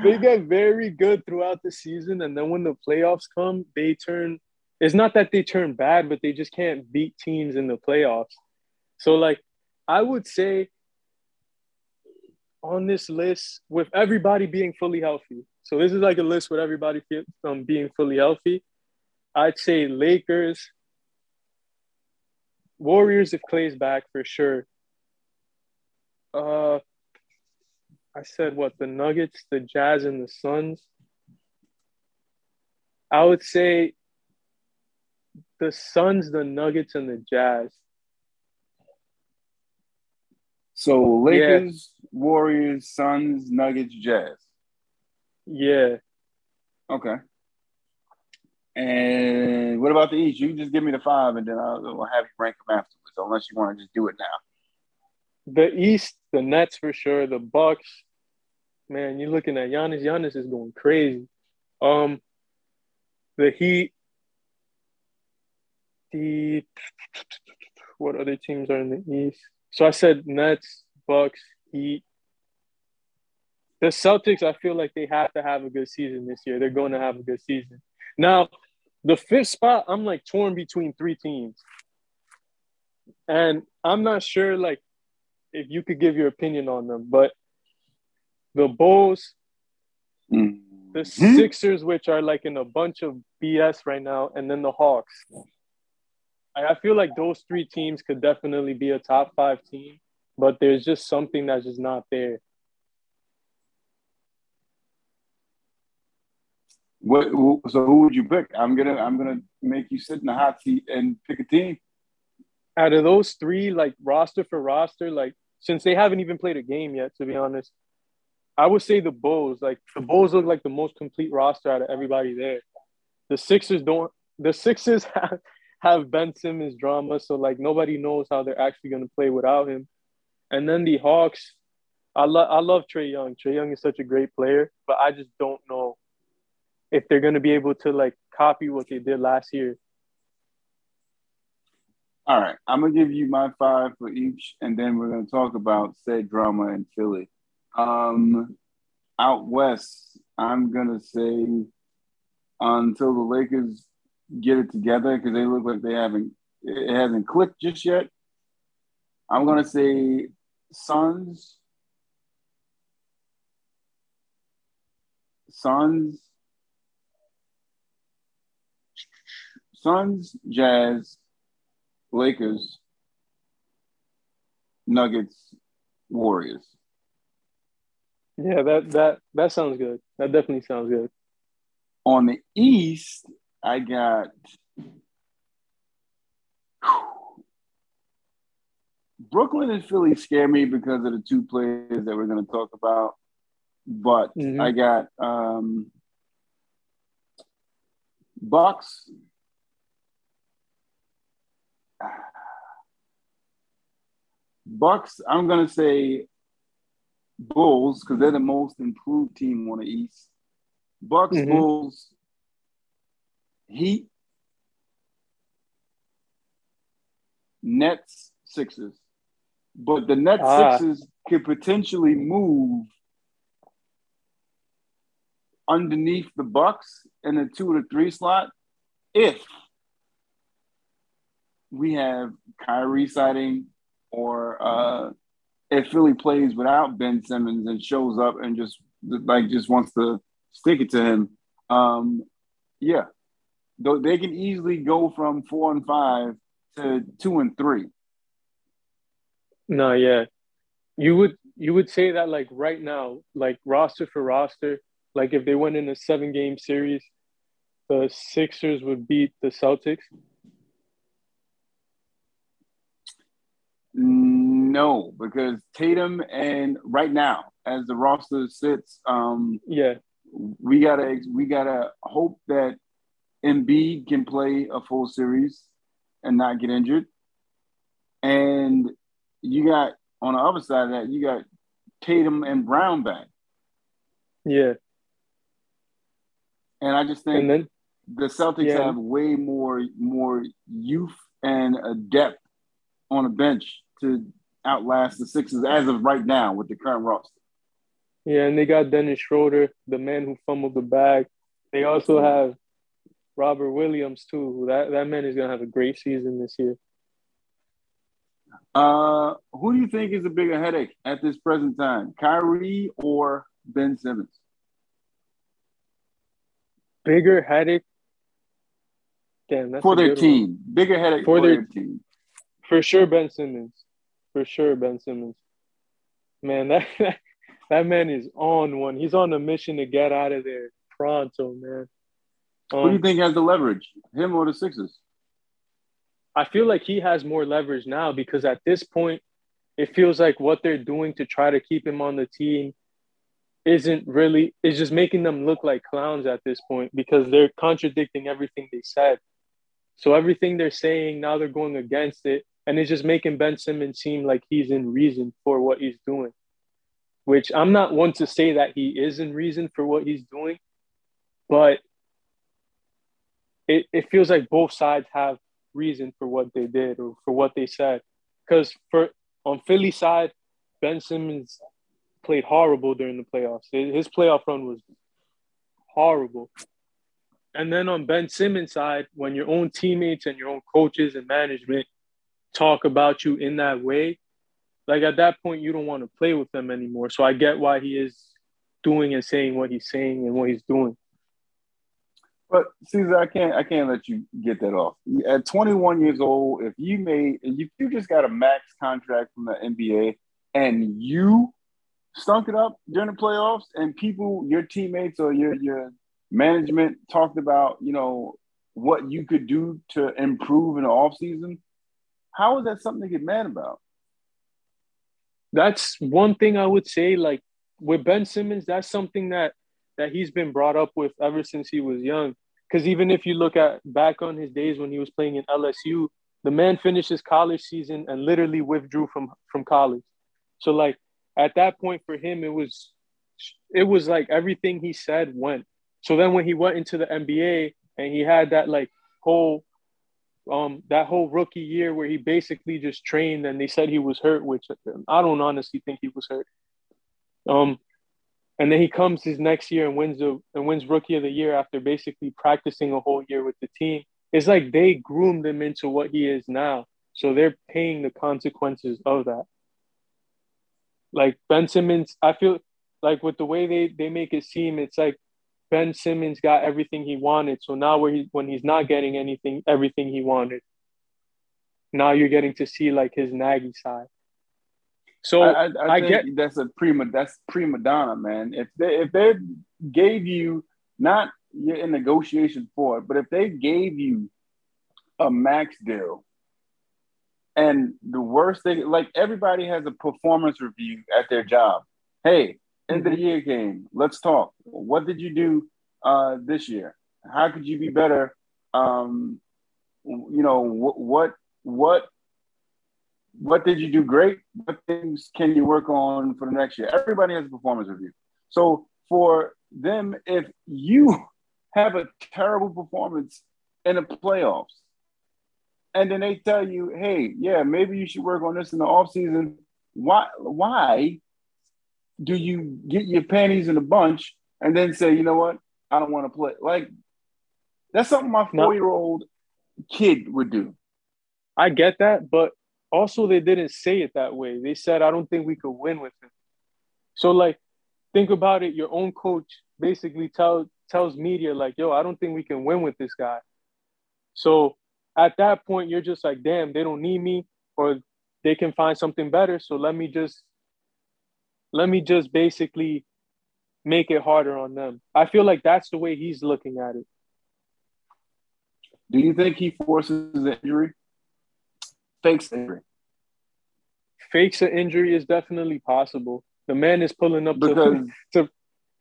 they get very good throughout the season, and then when the playoffs come, they turn. It's not that they turn bad, but they just can't beat teams in the playoffs. So, like, I would say on this list, with everybody being fully healthy, so this is like a list with everybody um, being fully healthy, I'd say Lakers, Warriors if Clay's back for sure. Uh. I said, what, the Nuggets, the Jazz, and the Suns. I would say the Suns, the Nuggets, and the Jazz. So Lakers, yeah. Warriors, Suns, Nuggets, Jazz. Yeah. Okay. And what about the East? You can just give me the five, and then I'll, I'll have you rank them afterwards, unless you want to just do it now. The East, the Nets for sure, the Bucks. Man, you're looking at Giannis. Giannis is going crazy. Um, the Heat. The what other teams are in the East? So I said Nets, Bucks, Heat. The Celtics, I feel like they have to have a good season this year. They're going to have a good season. Now, the fifth spot, I'm like torn between three teams. And I'm not sure, like, if you could give your opinion on them, but the Bulls, mm-hmm. the Sixers, which are like in a bunch of B S right now, and then the Hawks. I feel like those three teams could definitely be a top five team, but there's just something that's just not there. What? So who would you pick? I'm gonna I'm gonna make you sit in the hot seat and pick a team. Out of those three, like roster for roster, like. Since they haven't even played a game yet, to be honest, I would say the Bulls. Like the Bulls look like the most complete roster out of everybody there. The Sixers don't. The Sixers have, have Ben Simmons drama, so like nobody knows how they're actually going to play without him. And then the Hawks. I love. I love Trae Young. Trae Young is such a great player, but I just don't know if they're going to be able to like copy what they did last year. All right, I'm going to give you my five for each, and then we're going to talk about said drama in Philly. Um, out west, I'm going to say until the Lakers get it together, because they look like they haven't – it hasn't clicked just yet. I'm going to say Suns. Suns. Suns, Jazz. Lakers, Nuggets, Warriors. Yeah, that that that sounds good. That definitely sounds good. On the East, I got whew, Brooklyn and Philly scare me because of the two players that we're going to talk about. But mm-hmm. I got um, Bucks. Bucks, I'm going to say Bulls because they're the most improved team on the East. Bucks, mm-hmm. Bulls, Heat, Nets, Sixers. But the Nets, ah. Sixers could potentially move underneath the Bucks in the two to three slot if we have Kyrie sighting, or uh, if Philly plays without Ben Simmons and shows up and just like just wants to stick it to him, um, Yeah. They can easily go from four and five to two and three. No, yeah. You would you would say that, like, right now, like, roster for roster, like, if they went in a seven-game series, the Sixers would beat the Celtics? No, because Tatum and right now, as the roster sits, um, yeah, we gotta we gotta hope that Embiid can play a full series and not get injured. And you got, on the other side of that, you got Tatum and Brown back. Yeah. And I just think then, the Celtics yeah. have way more more youth and a depth on a bench to outlast the Sixers as of right now with the current roster. Yeah, and they got Dennis Schroeder, the man who fumbled the bag. They also have Robert Williams, too. That that man is going to have a great season this year. Uh, who do you think is a bigger headache at this present time, Kyrie or Ben Simmons? Bigger headache? Damn, that's for their team. One. Bigger headache for, for their, their team. For sure, Ben Simmons. For sure, Ben Simmons. Man, that, that that man is on one. He's on a mission to get out of there pronto, man. Um, Who do you think has the leverage, him or the Sixers? I feel like he has more leverage now because at this point, it feels like what they're doing to try to keep him on the team isn't really – it's just making them look like clowns at this point because they're contradicting everything they said. So everything they're saying, now they're going against it, and it's just making Ben Simmons seem like he's in reason for what he's doing, which I'm not one to say that he is in reason for what he's doing, but – It, it feels like both sides have reason for what they did or for what they said. Because for on Philly side, Ben Simmons played horrible during the playoffs. His playoff run was horrible. And then on Ben Simmons' side, when your own teammates and your own coaches and management talk about you in that way, like at that point, you don't want to play with them anymore. So I get why he is doing and saying what he's saying and what he's doing. But Cesar, I can't, I can't let you get that off. At twenty-one years old, if you made, if you just got a max contract from the N B A and you stunk it up during the playoffs, and people, your teammates or your your management talked about, you know, what you could do to improve in the offseason, how is that something to get mad about? That's one thing I would say. Like with Ben Simmons, that's something that that he's been brought up with ever since he was young. Because even if you look at back on his days when he was playing in L S U, the man finished his college season and literally withdrew from, from college. So, like, at that point for him, it was it was like everything he said went. So then when he went into the N B A and he had that, like, whole um, – that whole rookie year where he basically just trained and they said he was hurt, which I don't honestly think he was hurt. Um. And then he comes his next year and wins the and wins Rookie of the Year after basically practicing a whole year with the team. It's like they groomed him into what he is now. So they're paying the consequences of that. Like Ben Simmons, I feel like with the way they, they make it seem, it's like Ben Simmons got everything he wanted. So now where he, when he's not getting anything, everything he wanted, now you're getting to see like his naggy side. So I, I, I, I think get that's a prima that's prima donna, man. If they if they gave you not you're in negotiation for it, but if they gave you a max deal, and the worst thing, like everybody has a performance review at their job. Hey, end of the year game, let's talk. What did you do uh, this year? How could you be better? Um, you know wh- what what. What did you do great? What things can you work on for the next year? Everybody has a performance review. So for them, if you have a terrible performance in the playoffs and then they tell you, hey, yeah, maybe you should work on this in the offseason, why why do you get your panties in a bunch and then say, you know what, I don't want to play? Like, that's something my four-year-old kid would do. I get that, but also, they didn't say it that way. They said, I don't think we could win with him. So, like, think about it. Your own coach basically tell, tells media, like, yo, I don't think we can win with this guy. So at that point, you're just like, damn, they don't need me, or they can find something better. So let me just, let me just basically make it harder on them. I feel like that's the way he's looking at it. Do you think he forces the injury? Fakes the injury. Fakes an injury is definitely possible. The man is pulling up to, to,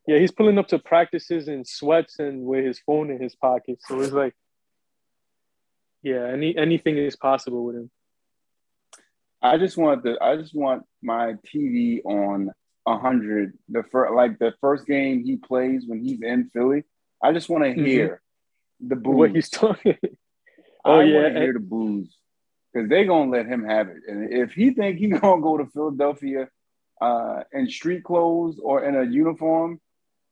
yeah, he's pulling up to practices in sweats and with his phone in his pocket. So it's like, yeah, any anything is possible with him. I just want the, I just want my T V on one hundred. The first, like the first game he plays when he's in Philly, I just want to hear mm-hmm. the booze. What he's talking. Oh I yeah, want to hear the booze, because they're gonna let him have it. And if he think he's gonna go to Philadelphia uh, in street clothes or in a uniform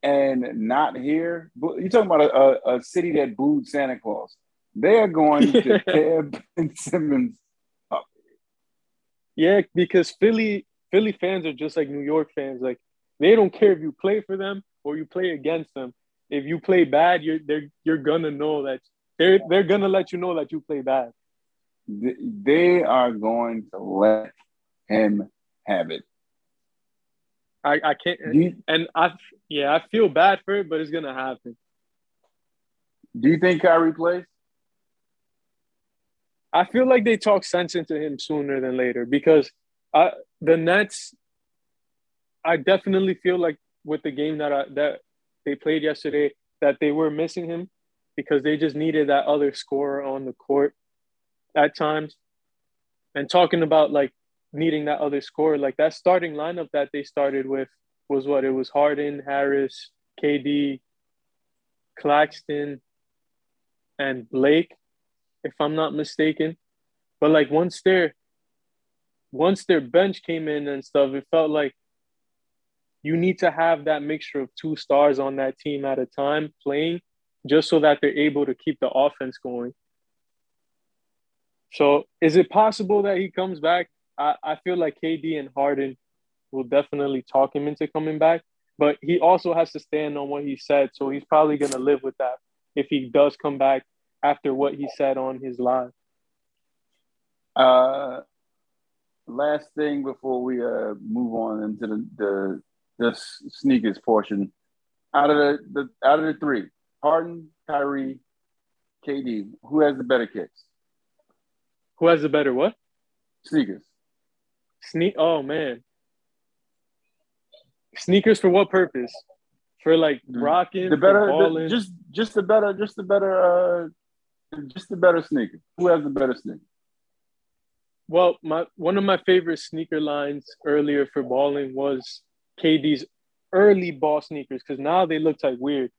and not hear, you're talking about a, a, a city that booed Santa Claus. They are going yeah. to tear Ben Simmons up. Yeah, because Philly Philly fans are just like New York fans. Like, they don't care if you play for them or you play against them. If you play bad, you're they're you're gonna know that they're they're gonna let you know that you play bad. They are going to let him have it. I, I can't you, and I yeah, I feel bad for it, but it's gonna happen. Do you think Kyrie plays? I feel like they talk sense into him sooner than later, because I, the Nets, I definitely feel like with the game that I, that they played yesterday, that they were missing him because they just needed that other scorer on the court at times. And talking about, like, needing that other scorer, like that starting lineup that they started with was what? It was Harden, Harris, K D, Claxton, and Blake, if I'm not mistaken. But like once their once their bench came in and stuff, it felt like you need to have that mixture of two stars on that team at a time playing, just so that they're able to keep the offense going. So is it possible that he comes back? I, I feel like K D and Harden will definitely talk him into coming back, but he also has to stand on what he said. So he's probably going to live with that if he does come back after what he said on his live. Uh, last thing before we uh, move on into the, the the sneakers portion, out of the, the out of the three, Harden, Kyrie, K D, who has the better kicks? Who has the better what? Sneakers. Sneak. Oh man. Sneakers for what purpose? For like rocking, the better, for balling. The, just just the better, just the better. Uh, Just the better sneaker. Who has the better sneaker? Well, my one of my favorite sneaker lines earlier for balling was K D's early ball sneakers, because now they look like weird.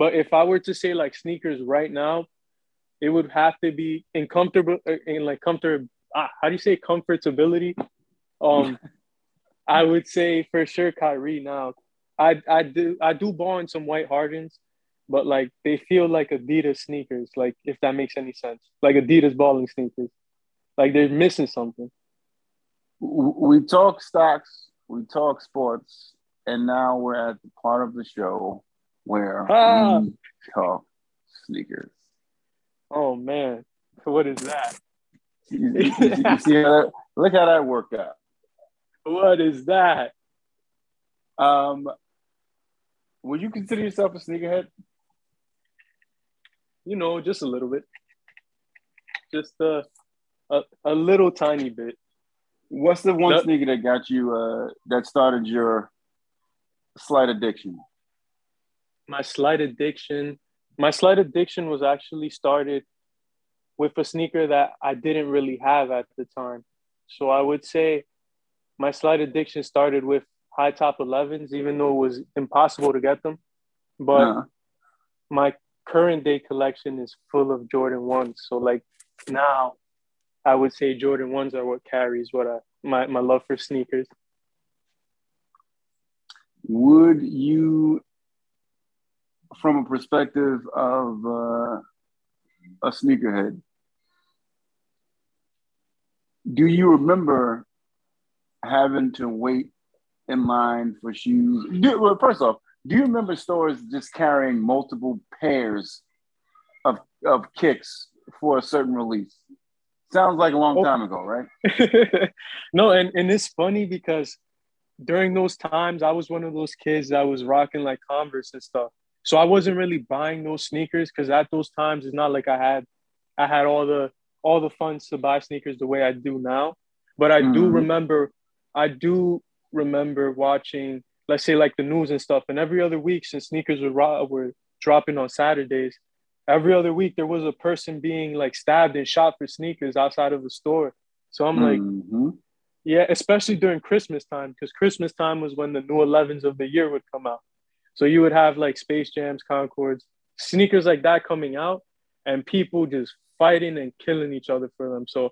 But if I were to say like sneakers right now, it would have to be in comfortable in like comfort. Ah, how do you say comfortability? Um, I would say for sure Kyrie now. I I do I do ball in some white Hardens, but like they feel like Adidas sneakers, like if that makes any sense, like Adidas balling sneakers, like they're missing something. We talk stocks, we talk sports, and now we're at the part of the show where ah. we talk sneakers. Oh man, so what is that? You, you, you see how that, look how that worked out. What is that? Um, would you consider yourself a sneakerhead? You know, just a little bit. Just a, a, a little tiny bit. What's the one that, sneaker that got you, uh, that started your slight addiction? My slight addiction? My slight addiction was actually started with a sneaker that I didn't really have at the time. So I would say my slight addiction started with high top elevens, even though it was impossible to get them. But uh-huh. my current day collection is full of Jordan ones. So like now I would say Jordan ones are what carries what I, my, my love for sneakers. Would you, from a perspective of uh, a sneakerhead, do you remember having to wait in line for shoes? Well, first off, Do you remember stores just carrying multiple pairs of of kicks for a certain release? Sounds like a long oh. time ago, right? No, and, and it's funny because during those times, I was one of those kids that was rocking like Converse and stuff. So I wasn't really buying those sneakers because at those times, it's not like I had I had all the all the funds to buy sneakers the way I do now. But I mm-hmm. do remember I do remember watching, let's say, like the news and stuff. And every other week, since sneakers were were dropping on Saturdays, every other week there was a person being like stabbed and shot for sneakers outside of the store. So I'm mm-hmm. like, yeah, especially during Christmas time, because Christmas time was when the new elevens of the year would come out. So you would have like Space Jams, Concords, sneakers like that coming out, and people just fighting and killing each other for them. So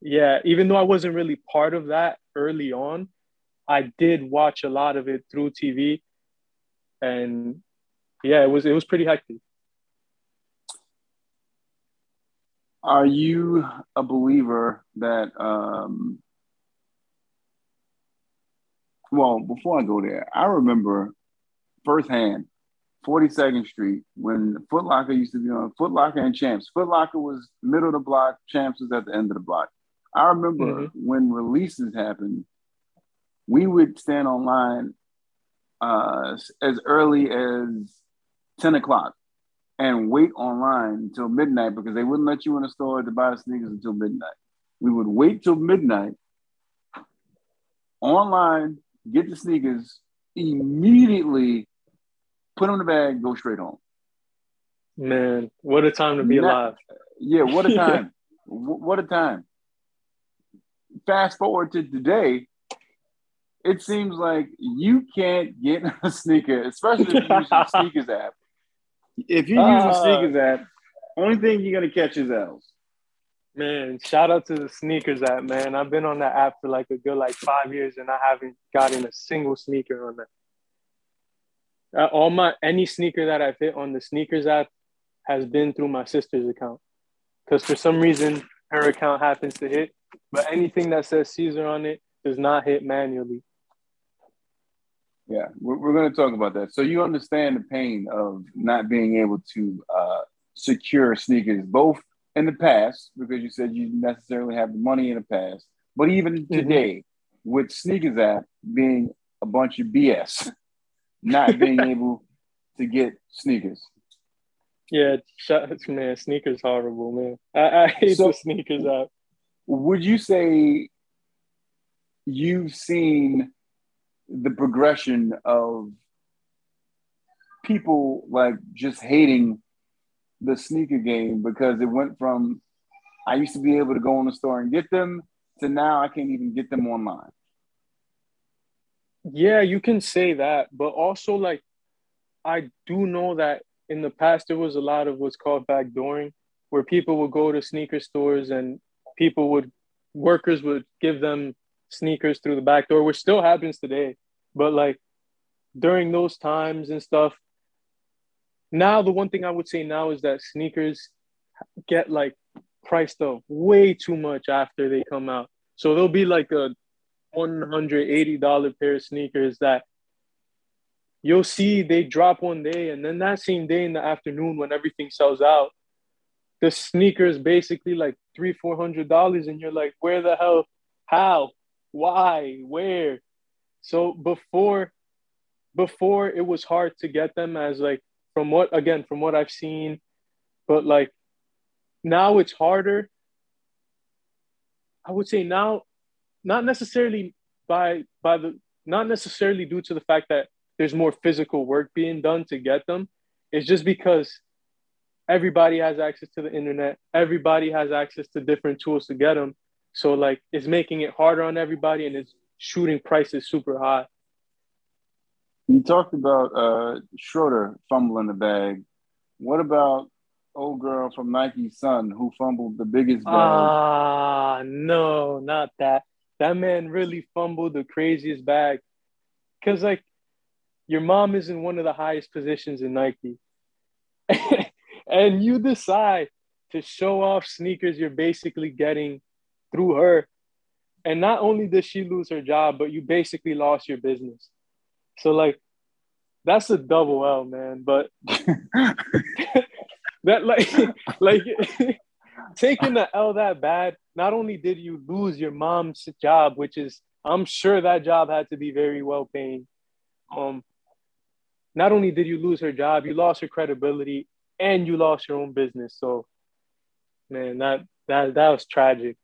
yeah, even though I wasn't really part of that early on, I did watch a lot of it through T V, and yeah, it was it was pretty hectic. Are you a believer that? Um, well, before I go there, I remember firsthand forty-second Street when Foot Locker used to be on Foot Locker and Champs. Foot Locker was middle of the block, Champs was at the end of the block. I remember mm-hmm. when releases happened. We would stand online uh, as early as ten o'clock and wait online until midnight because they wouldn't let you in the store to buy the sneakers until midnight. We would wait till midnight, online, get the sneakers, immediately put them in the bag, go straight home. Man, what a time to be Not, alive. Yeah, what a time. What a time. Fast forward to today, it seems like you can't get a sneaker, especially if you use the sneakers app. If you use uh, the sneakers app, only thing you're going to catch is L's. Man, shout out to the sneakers app, man. I've been on that app for like a good like five years and I haven't gotten a single sneaker on that. Uh, all my any sneaker that I've hit on the sneakers app has been through my sister's account because for some reason her account happens to hit, but anything that says Cesar on it does not hit manually. Yeah, we're, we're going to talk about that. So you understand the pain of not being able to uh, secure sneakers, both in the past, because you said you necessarily have the money in the past, but even today, mm-hmm. with sneakers app being a bunch of B S, not being able to get sneakers. Yeah, man, sneakers horrible, man. I, I hate so, the sneakers app. Would you say you've seen the progression of people like just hating the sneaker game because it went from I used to be able to go in the store and get them to now I can't even get them online? Yeah, you can say that, but also like I do know that in the past there was a lot of what's called backdooring where people would go to sneaker stores and people would workers would give them sneakers through the back door, which still happens today. But like during those times and stuff, now the one thing I would say now is that sneakers get like priced up way too much after they come out. So there'll be like a one hundred eighty dollars pair of sneakers that you'll see they drop one day, and then that same day in the afternoon when everything sells out, the sneakers basically like three hundred dollars, four hundred dollars, and you're like, where the hell, how? Why? Where? So before, before it was hard to get them as like from what, again, from what I've seen, but like now it's harder. I would say now, not necessarily by, by the, not necessarily due to the fact that there's more physical work being done to get them. It's just because everybody has access to the internet. Everybody has access to different tools to get them. So, like, it's making it harder on everybody, and it's shooting prices super high. You talked about uh, Schroeder fumbling the bag. What about old girl from Nike's son who fumbled the biggest bag? Ah, no, not that. That man really fumbled the craziest bag. Because, like, your mom is in one of the highest positions in Nike. And you decide to show off sneakers you're basically getting through her, and not only did she lose her job, but you basically lost your business. So like that's a double L, man. But that like like taking the L that bad, not only did you lose your mom's job, which is, I'm sure that job had to be very well paying. Um, not only did you lose her job, you lost her credibility, and you lost your own business. So, man, that that that was tragic.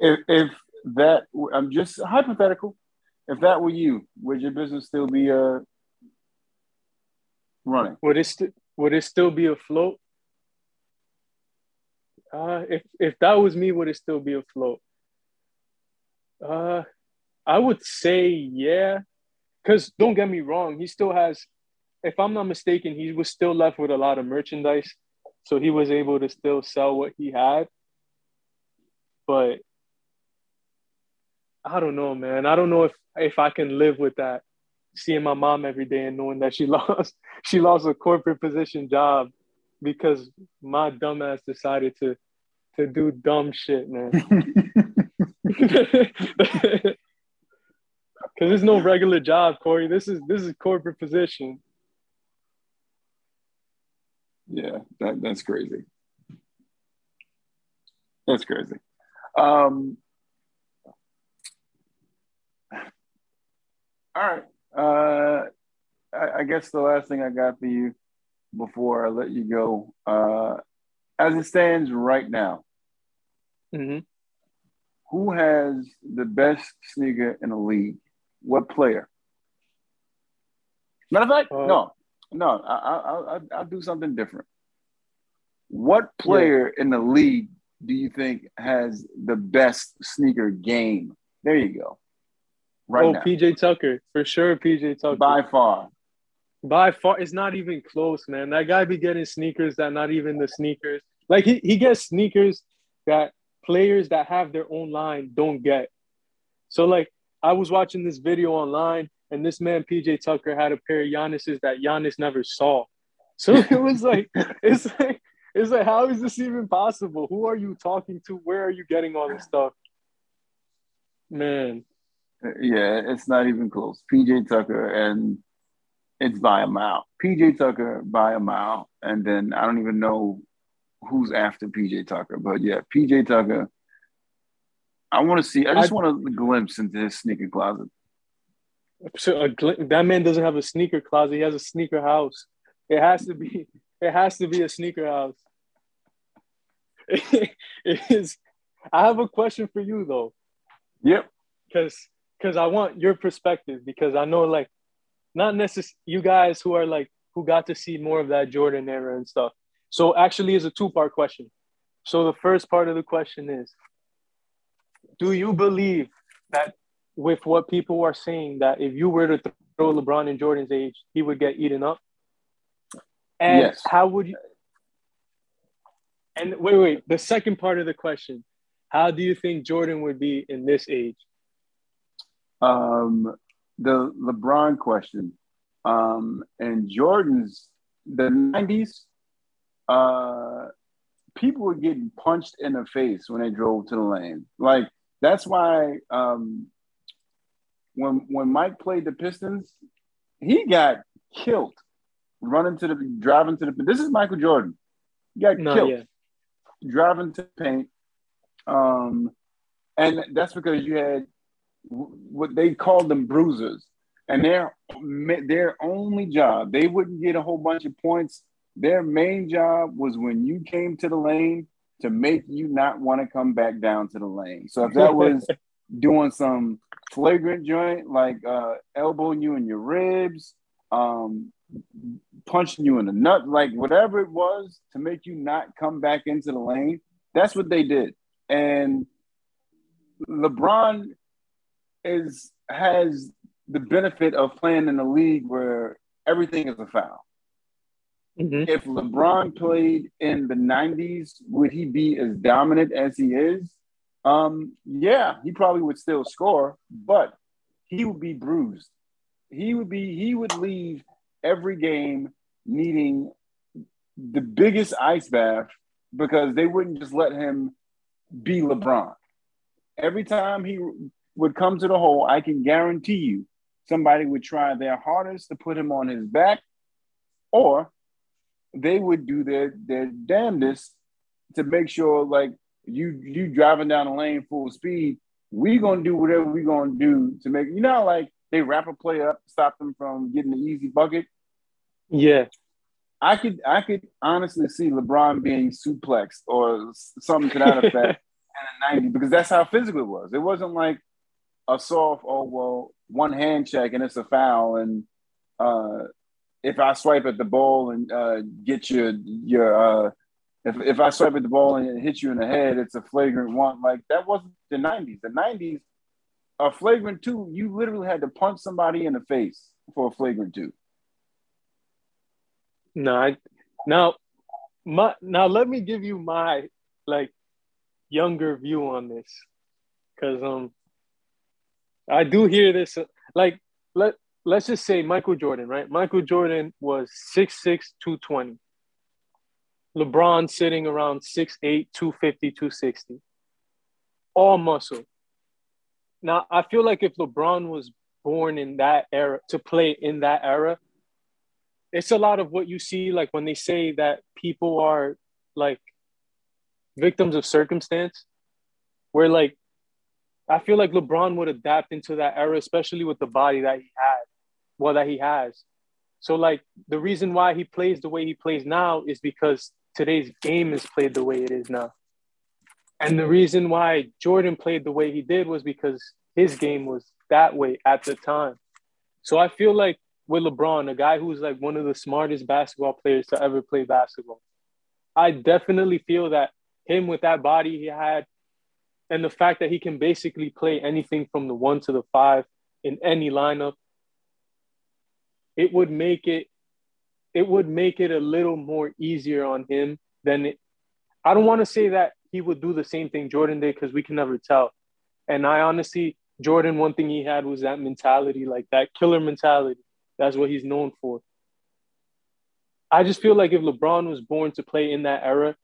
If, if that, I'm just hypothetical. If that were you, would your business still be uh running? Would it st- would it still be afloat? Uh, if if that was me, would it still be afloat? Uh, I would say yeah, because don't get me wrong, he still has, if I'm not mistaken, he was still left with a lot of merchandise, so he was able to still sell what he had. But I don't know, man. I don't know if, if I can live with that, seeing my mom every day and knowing that she lost she lost a corporate position job because my dumbass decided to to do dumb shit, man. Because there's no regular job, Corey. This is this is corporate position. Yeah, that, that's crazy. That's crazy. Um, all right. Uh, I, I guess the last thing I got for you before I let you go, uh, as it stands right now. Mm-hmm. Who has the best sneaker in the league? What player? Matter of fact, uh, no, no, I, I, I, I'll do something different. What player yeah. in the league do you think has the best sneaker game? There you go. Right oh, now. P J Tucker. For sure, P J Tucker. By far. By far. It's not even close, man. That guy be getting sneakers that not even the sneakers. Like, he, he gets sneakers that players that have their own line don't get. So, like, I was watching this video online, and this man, P J Tucker, had a pair of Giannis's that Giannis never saw. So it was like, it's like, it's like, how is this even possible? Who are you talking to? Where are you getting all this stuff? Man. Yeah, it's not even close. P J Tucker, and it's by a mile. P J Tucker by a mile, and then I don't even know who's after P J Tucker. But yeah, P J Tucker, I want to see, I just I, want a glimpse into his sneaker closet. So a gl- that man doesn't have a sneaker closet. He has a sneaker house. It has to be, it has to be a sneaker house. It, it is. I have a question for you though. Yep. Cause, cause I want your perspective, because I know, like, not necessarily you guys who are like, who got to see more of that Jordan era and stuff. So actually, it's a two-part question. So the first part of the question is, do you believe that with what people are saying, that if you were to throw LeBron in Jordan's age, he would get eaten up? And yes. How would you – and wait, wait. The second part of the question, how do you think Jordan would be in this age? Um, the LeBron question. Um, and Jordan's – the nineties – Uh, people were getting punched in the face when they drove to the lane. Like, that's why um, when when Mike played the Pistons, he got killed running to the driving to the. This is Michael Jordan. He got Not killed yet. driving to the paint, um, and that's because you had what they called them bruisers, and their their only job, they wouldn't get a whole bunch of points. Their main job was when you came to the lane to make you not want to come back down to the lane. So if that was doing some flagrant joint, like uh, elbowing you in your ribs, um, punching you in the nut, like whatever it was to make you not come back into the lane, that's what they did. And LeBron is has the benefit of playing in a league where everything is a foul. Mm-hmm. If LeBron played in the nineties, would he be as dominant as he is? Um, yeah, he probably would still score, but he would be bruised. He would be. He would leave every game needing the biggest ice bath because they wouldn't just let him be LeBron. Every time he would come to the hole, I can guarantee you somebody would try their hardest to put him on his back, or they would do their, their damnedest to make sure, like, you you driving down the lane full speed, we gonna do whatever we gonna do to make, you know, like they wrap a play up, stop them from getting the easy bucket. Yeah. I could I could honestly see LeBron being suplexed or something to that effect in the nineties, because that's how physical it was. It wasn't like a soft, oh, well, one hand check and it's a foul, and uh, if I swipe at the ball and uh, get your your uh, if if I swipe at the ball and hit you in the head, it's a flagrant one. Like, that wasn't the nineties. The nineties, a flagrant two, you literally had to punch somebody in the face for a flagrant two. No, I, now, my, now let me give you my, like, younger view on this, because um, I do hear this. Like, let let's just say Michael Jordan, right? Michael Jordan was six six, two twenty. LeBron sitting around six eight, two fifty, two sixty. All muscle. Now, I feel like if LeBron was born in that era to play in that era, it's a lot of what you see, like, when they say that people are, like, victims of circumstance, where, like, I feel like LeBron would adapt into that era, especially with the body that he had, well, that he has. So, like, the reason why he plays the way he plays now is because today's game is played the way it is now. And the reason why Jordan played the way he did was because his game was that way at the time. So I feel like, with LeBron, a guy who's like one of the smartest basketball players to ever play basketball, I definitely feel that him with that body he had, and the fact that he can basically play anything from the one to the five in any lineup, it would make it, it would make it a little more easier on him than it. I don't want to say that he would do the same thing Jordan did, because we can never tell. And I honestly, Jordan, one thing he had was that mentality, like that killer mentality. That's what he's known for. I just feel like if LeBron was born to play in that era,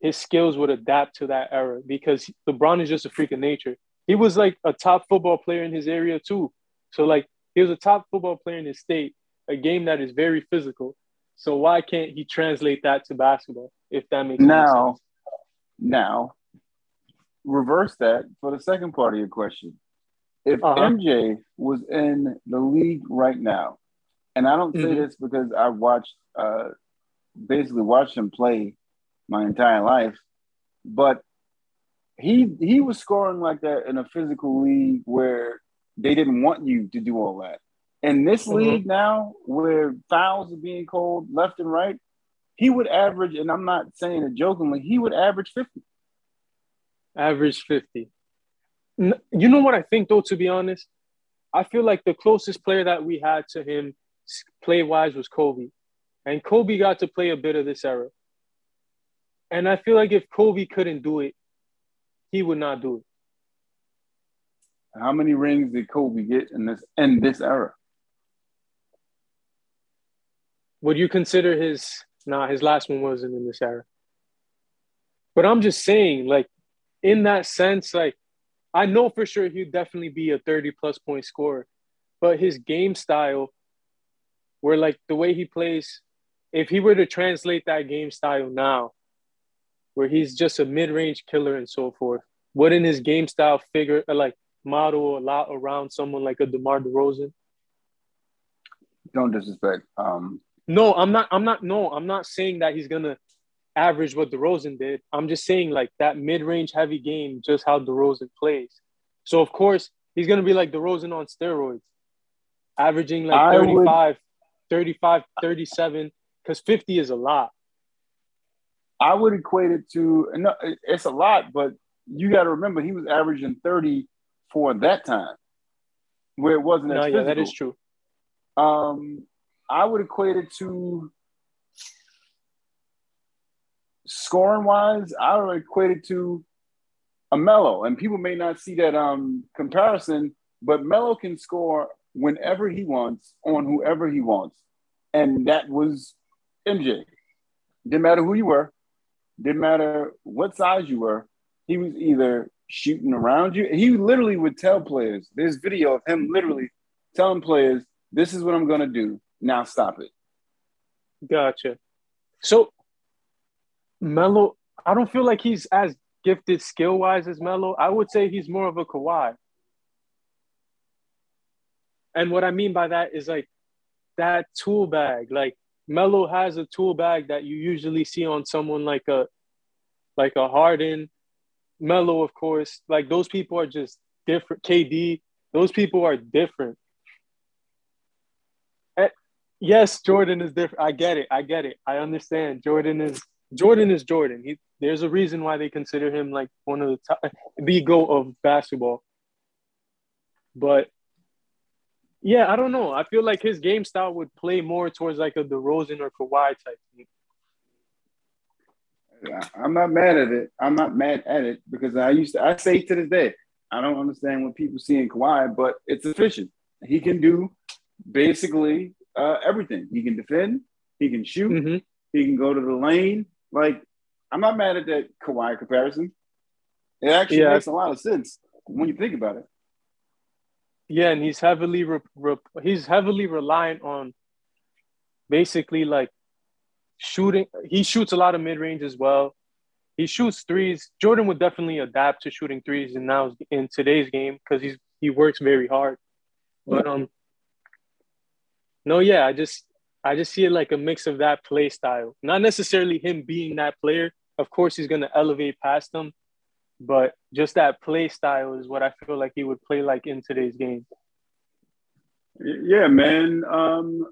his skills would adapt to that era, because LeBron is just a freak of nature. He was like a top football player in his area too. So, like, he was a top football player in his state, a game that is very physical. So why can't he translate that to basketball, if that makes now, sense? Now, reverse that for the second part of your question. If uh-huh. M J was in the league right now, and I don't say mm-hmm. this because I watched, uh, basically watched him play my entire life, but he he was scoring like that in a physical league where they didn't want you to do all that. In this mm-hmm. league now, where fouls are being called left and right, he would average, and I'm not saying it jokingly, he would average fifty. Average fifty. You know what I think, though, to be honest? I feel like the closest player that we had to him play-wise was Kobe. And Kobe got to play a bit of this era. And I feel like if Kobe couldn't do it, he would not do it. How many rings did Kobe get in this in this era? Would you consider his – nah, his last one wasn't in this era. But I'm just saying, like, in that sense, like, I know for sure he'd definitely be a thirty-plus point scorer. But his game style – where, like, the way he plays, if he were to translate that game style now, where he's just a mid-range killer and so forth, wouldn't his game style figure, like, model a lot around someone like a DeMar DeRozan? Don't disrespect. Um... No, I'm not. I'm not. No, I'm not saying that he's gonna average what DeRozan did. I'm just saying, like, that mid-range heavy game, just how DeRozan plays. So of course he's gonna be like DeRozan on steroids, averaging like thirty-five. thirty-five, thirty-seven, because fifty is a lot. I would equate it to – no, it's a lot, but you got to remember he was averaging thirty for that time where it wasn't no, as yeah, physical. That is true. Um, I would equate it to – scoring-wise, I would equate it to a Melo, and people may not see that um, comparison, but Melo can score – whenever he wants, on whoever he wants. And that was M J. Didn't matter who you were. Didn't matter what size you were. He was either shooting around you. He literally would tell players, there's video of him literally telling players, this is what I'm going to do. Now stop it. Gotcha. So, Melo, I don't feel like he's as gifted skill-wise as Melo. I would say he's more of a Kawhi. And what I mean by that is, like, that tool bag. Like, Melo has a tool bag that you usually see on someone like a like a Harden. Melo, of course. Like, those people are just different. K D, those people are different. Yes, Jordan is different. I get it. I get it. I understand. Jordan is Jordan is Jordan. He, there's a reason why they consider him like one of the top, the GOAT of basketball. But yeah, I don't know. I feel like his game style would play more towards like a DeRozan or Kawhi type thing. I'm not mad at it. I'm not mad at it because I used to. I say to this day, I don't understand what people see in Kawhi, but it's efficient. He can do basically. Uh, everything. He can defend. He can shoot. Mm-hmm. He can go to the lane. Like, I'm not mad at that Kawhi comparison. It actually yeah. makes a lot of sense when you think about it. Yeah, and he's heavily re- re- he's heavily reliant on basically like shooting. He shoots a lot of mid range as well. He shoots threes. Jordan would definitely adapt to shooting threes, and now in today's game because he's he works very hard. But um. No, yeah, I just I just see it like a mix of that play style. Not necessarily him being that player. Of course, he's going to elevate past them. But just that play style is what I feel like he would play like in today's game. Yeah, man. Um,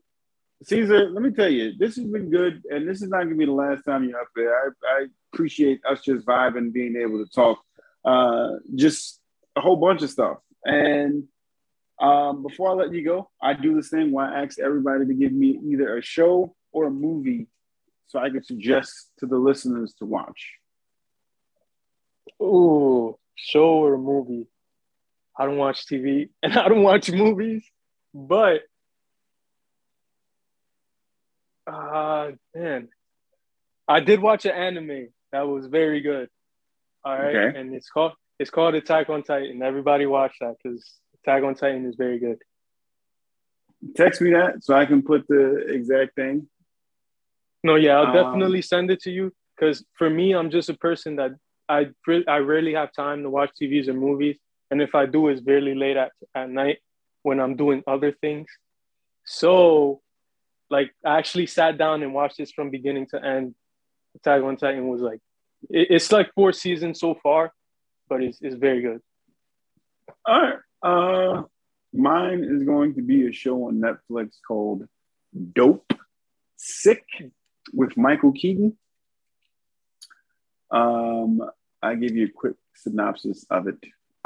Cesar, let me tell you, this has been good. And this is not going to be the last time you're up there. I, I appreciate us just vibing, being able to talk. Uh, just a whole bunch of stuff. And Um, before I let you go, I do this thing where I ask everybody to give me either a show or a movie so I can suggest to the listeners to watch. Ooh, show or a movie. I don't watch T V and I don't watch movies, but uh, man, I did watch an anime that was very good. All right. Okay. And it's called, it's called Attack on Titan. Everybody watch that because Tag on Titan is very good. Text me that so I can put the exact thing. No, yeah, I'll um, definitely send it to you because for me, I'm just a person that I I rarely have time to watch T Vs or movies. And if I do, it's barely late at, at night when I'm doing other things. So, like, I actually sat down and watched this from beginning to end. Tag on Titan was like, it, it's like four seasons so far, but it's it's very good. All right. Uh, mine is going to be a show on Netflix called Dope Sick with Michael Keaton. Um, I give you a quick synopsis of it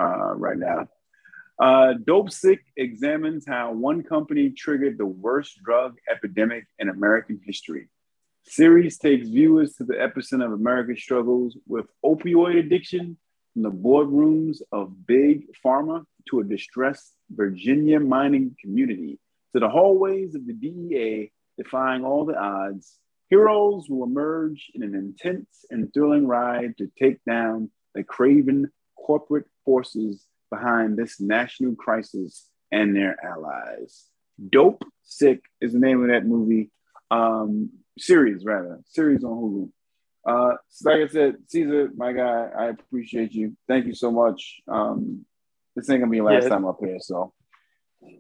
uh, right now. Uh, Dope Sick examines how one company triggered the worst drug epidemic in American history. Series takes viewers to the epicenter of America's struggles with opioid addiction, from the boardrooms of big pharma to a distressed Virginia mining community, to the hallways of the D E A defying all the odds. Heroes will emerge in an intense and thrilling ride to take down the craven corporate forces behind this national crisis and their allies. Dope Sick is the name of that movie, um, series rather, series on Hulu. Uh, so like I said, Cesar, my guy, I appreciate you. Thank you so much. Um, this ain't gonna be your last yeah. time up here, so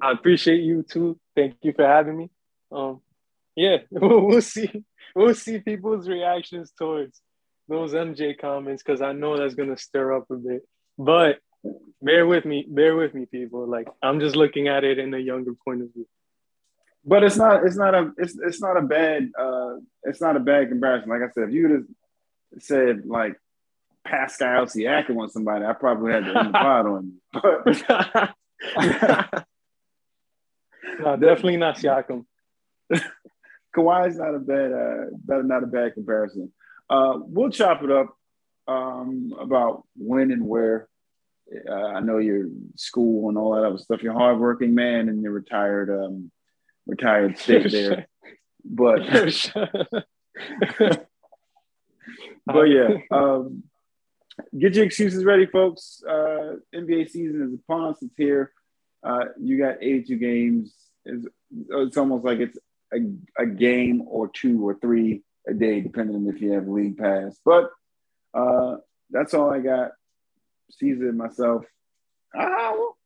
I appreciate you too. Thank you for having me. Um, yeah, we'll see. We'll see people's reactions towards those M J comments because I know that's gonna stir up a bit. But bear with me, bear with me, people. Like I'm just looking at it in a younger point of view. But it's not it's not a it's it's not a bad uh it's not a bad comparison. Like I said, if you would have said like Pascal Siakam on somebody, I probably had to impart on you. But no, definitely not Siakam. Kawhi's not a bad uh not a bad comparison. Uh, we'll chop it up um, about when and where. Uh, I know your school and all that other stuff. You're a hardworking man and you're retired. Um, Retired state there, but but yeah, um, get your excuses ready, folks. Uh, N B A season is upon us; it's here. uh, you got eighty-two games. It's, it's almost like it's a, a game or two or three a day, depending on if you have league pass. But uh, that's all I got. Cesar, myself. Ah, well,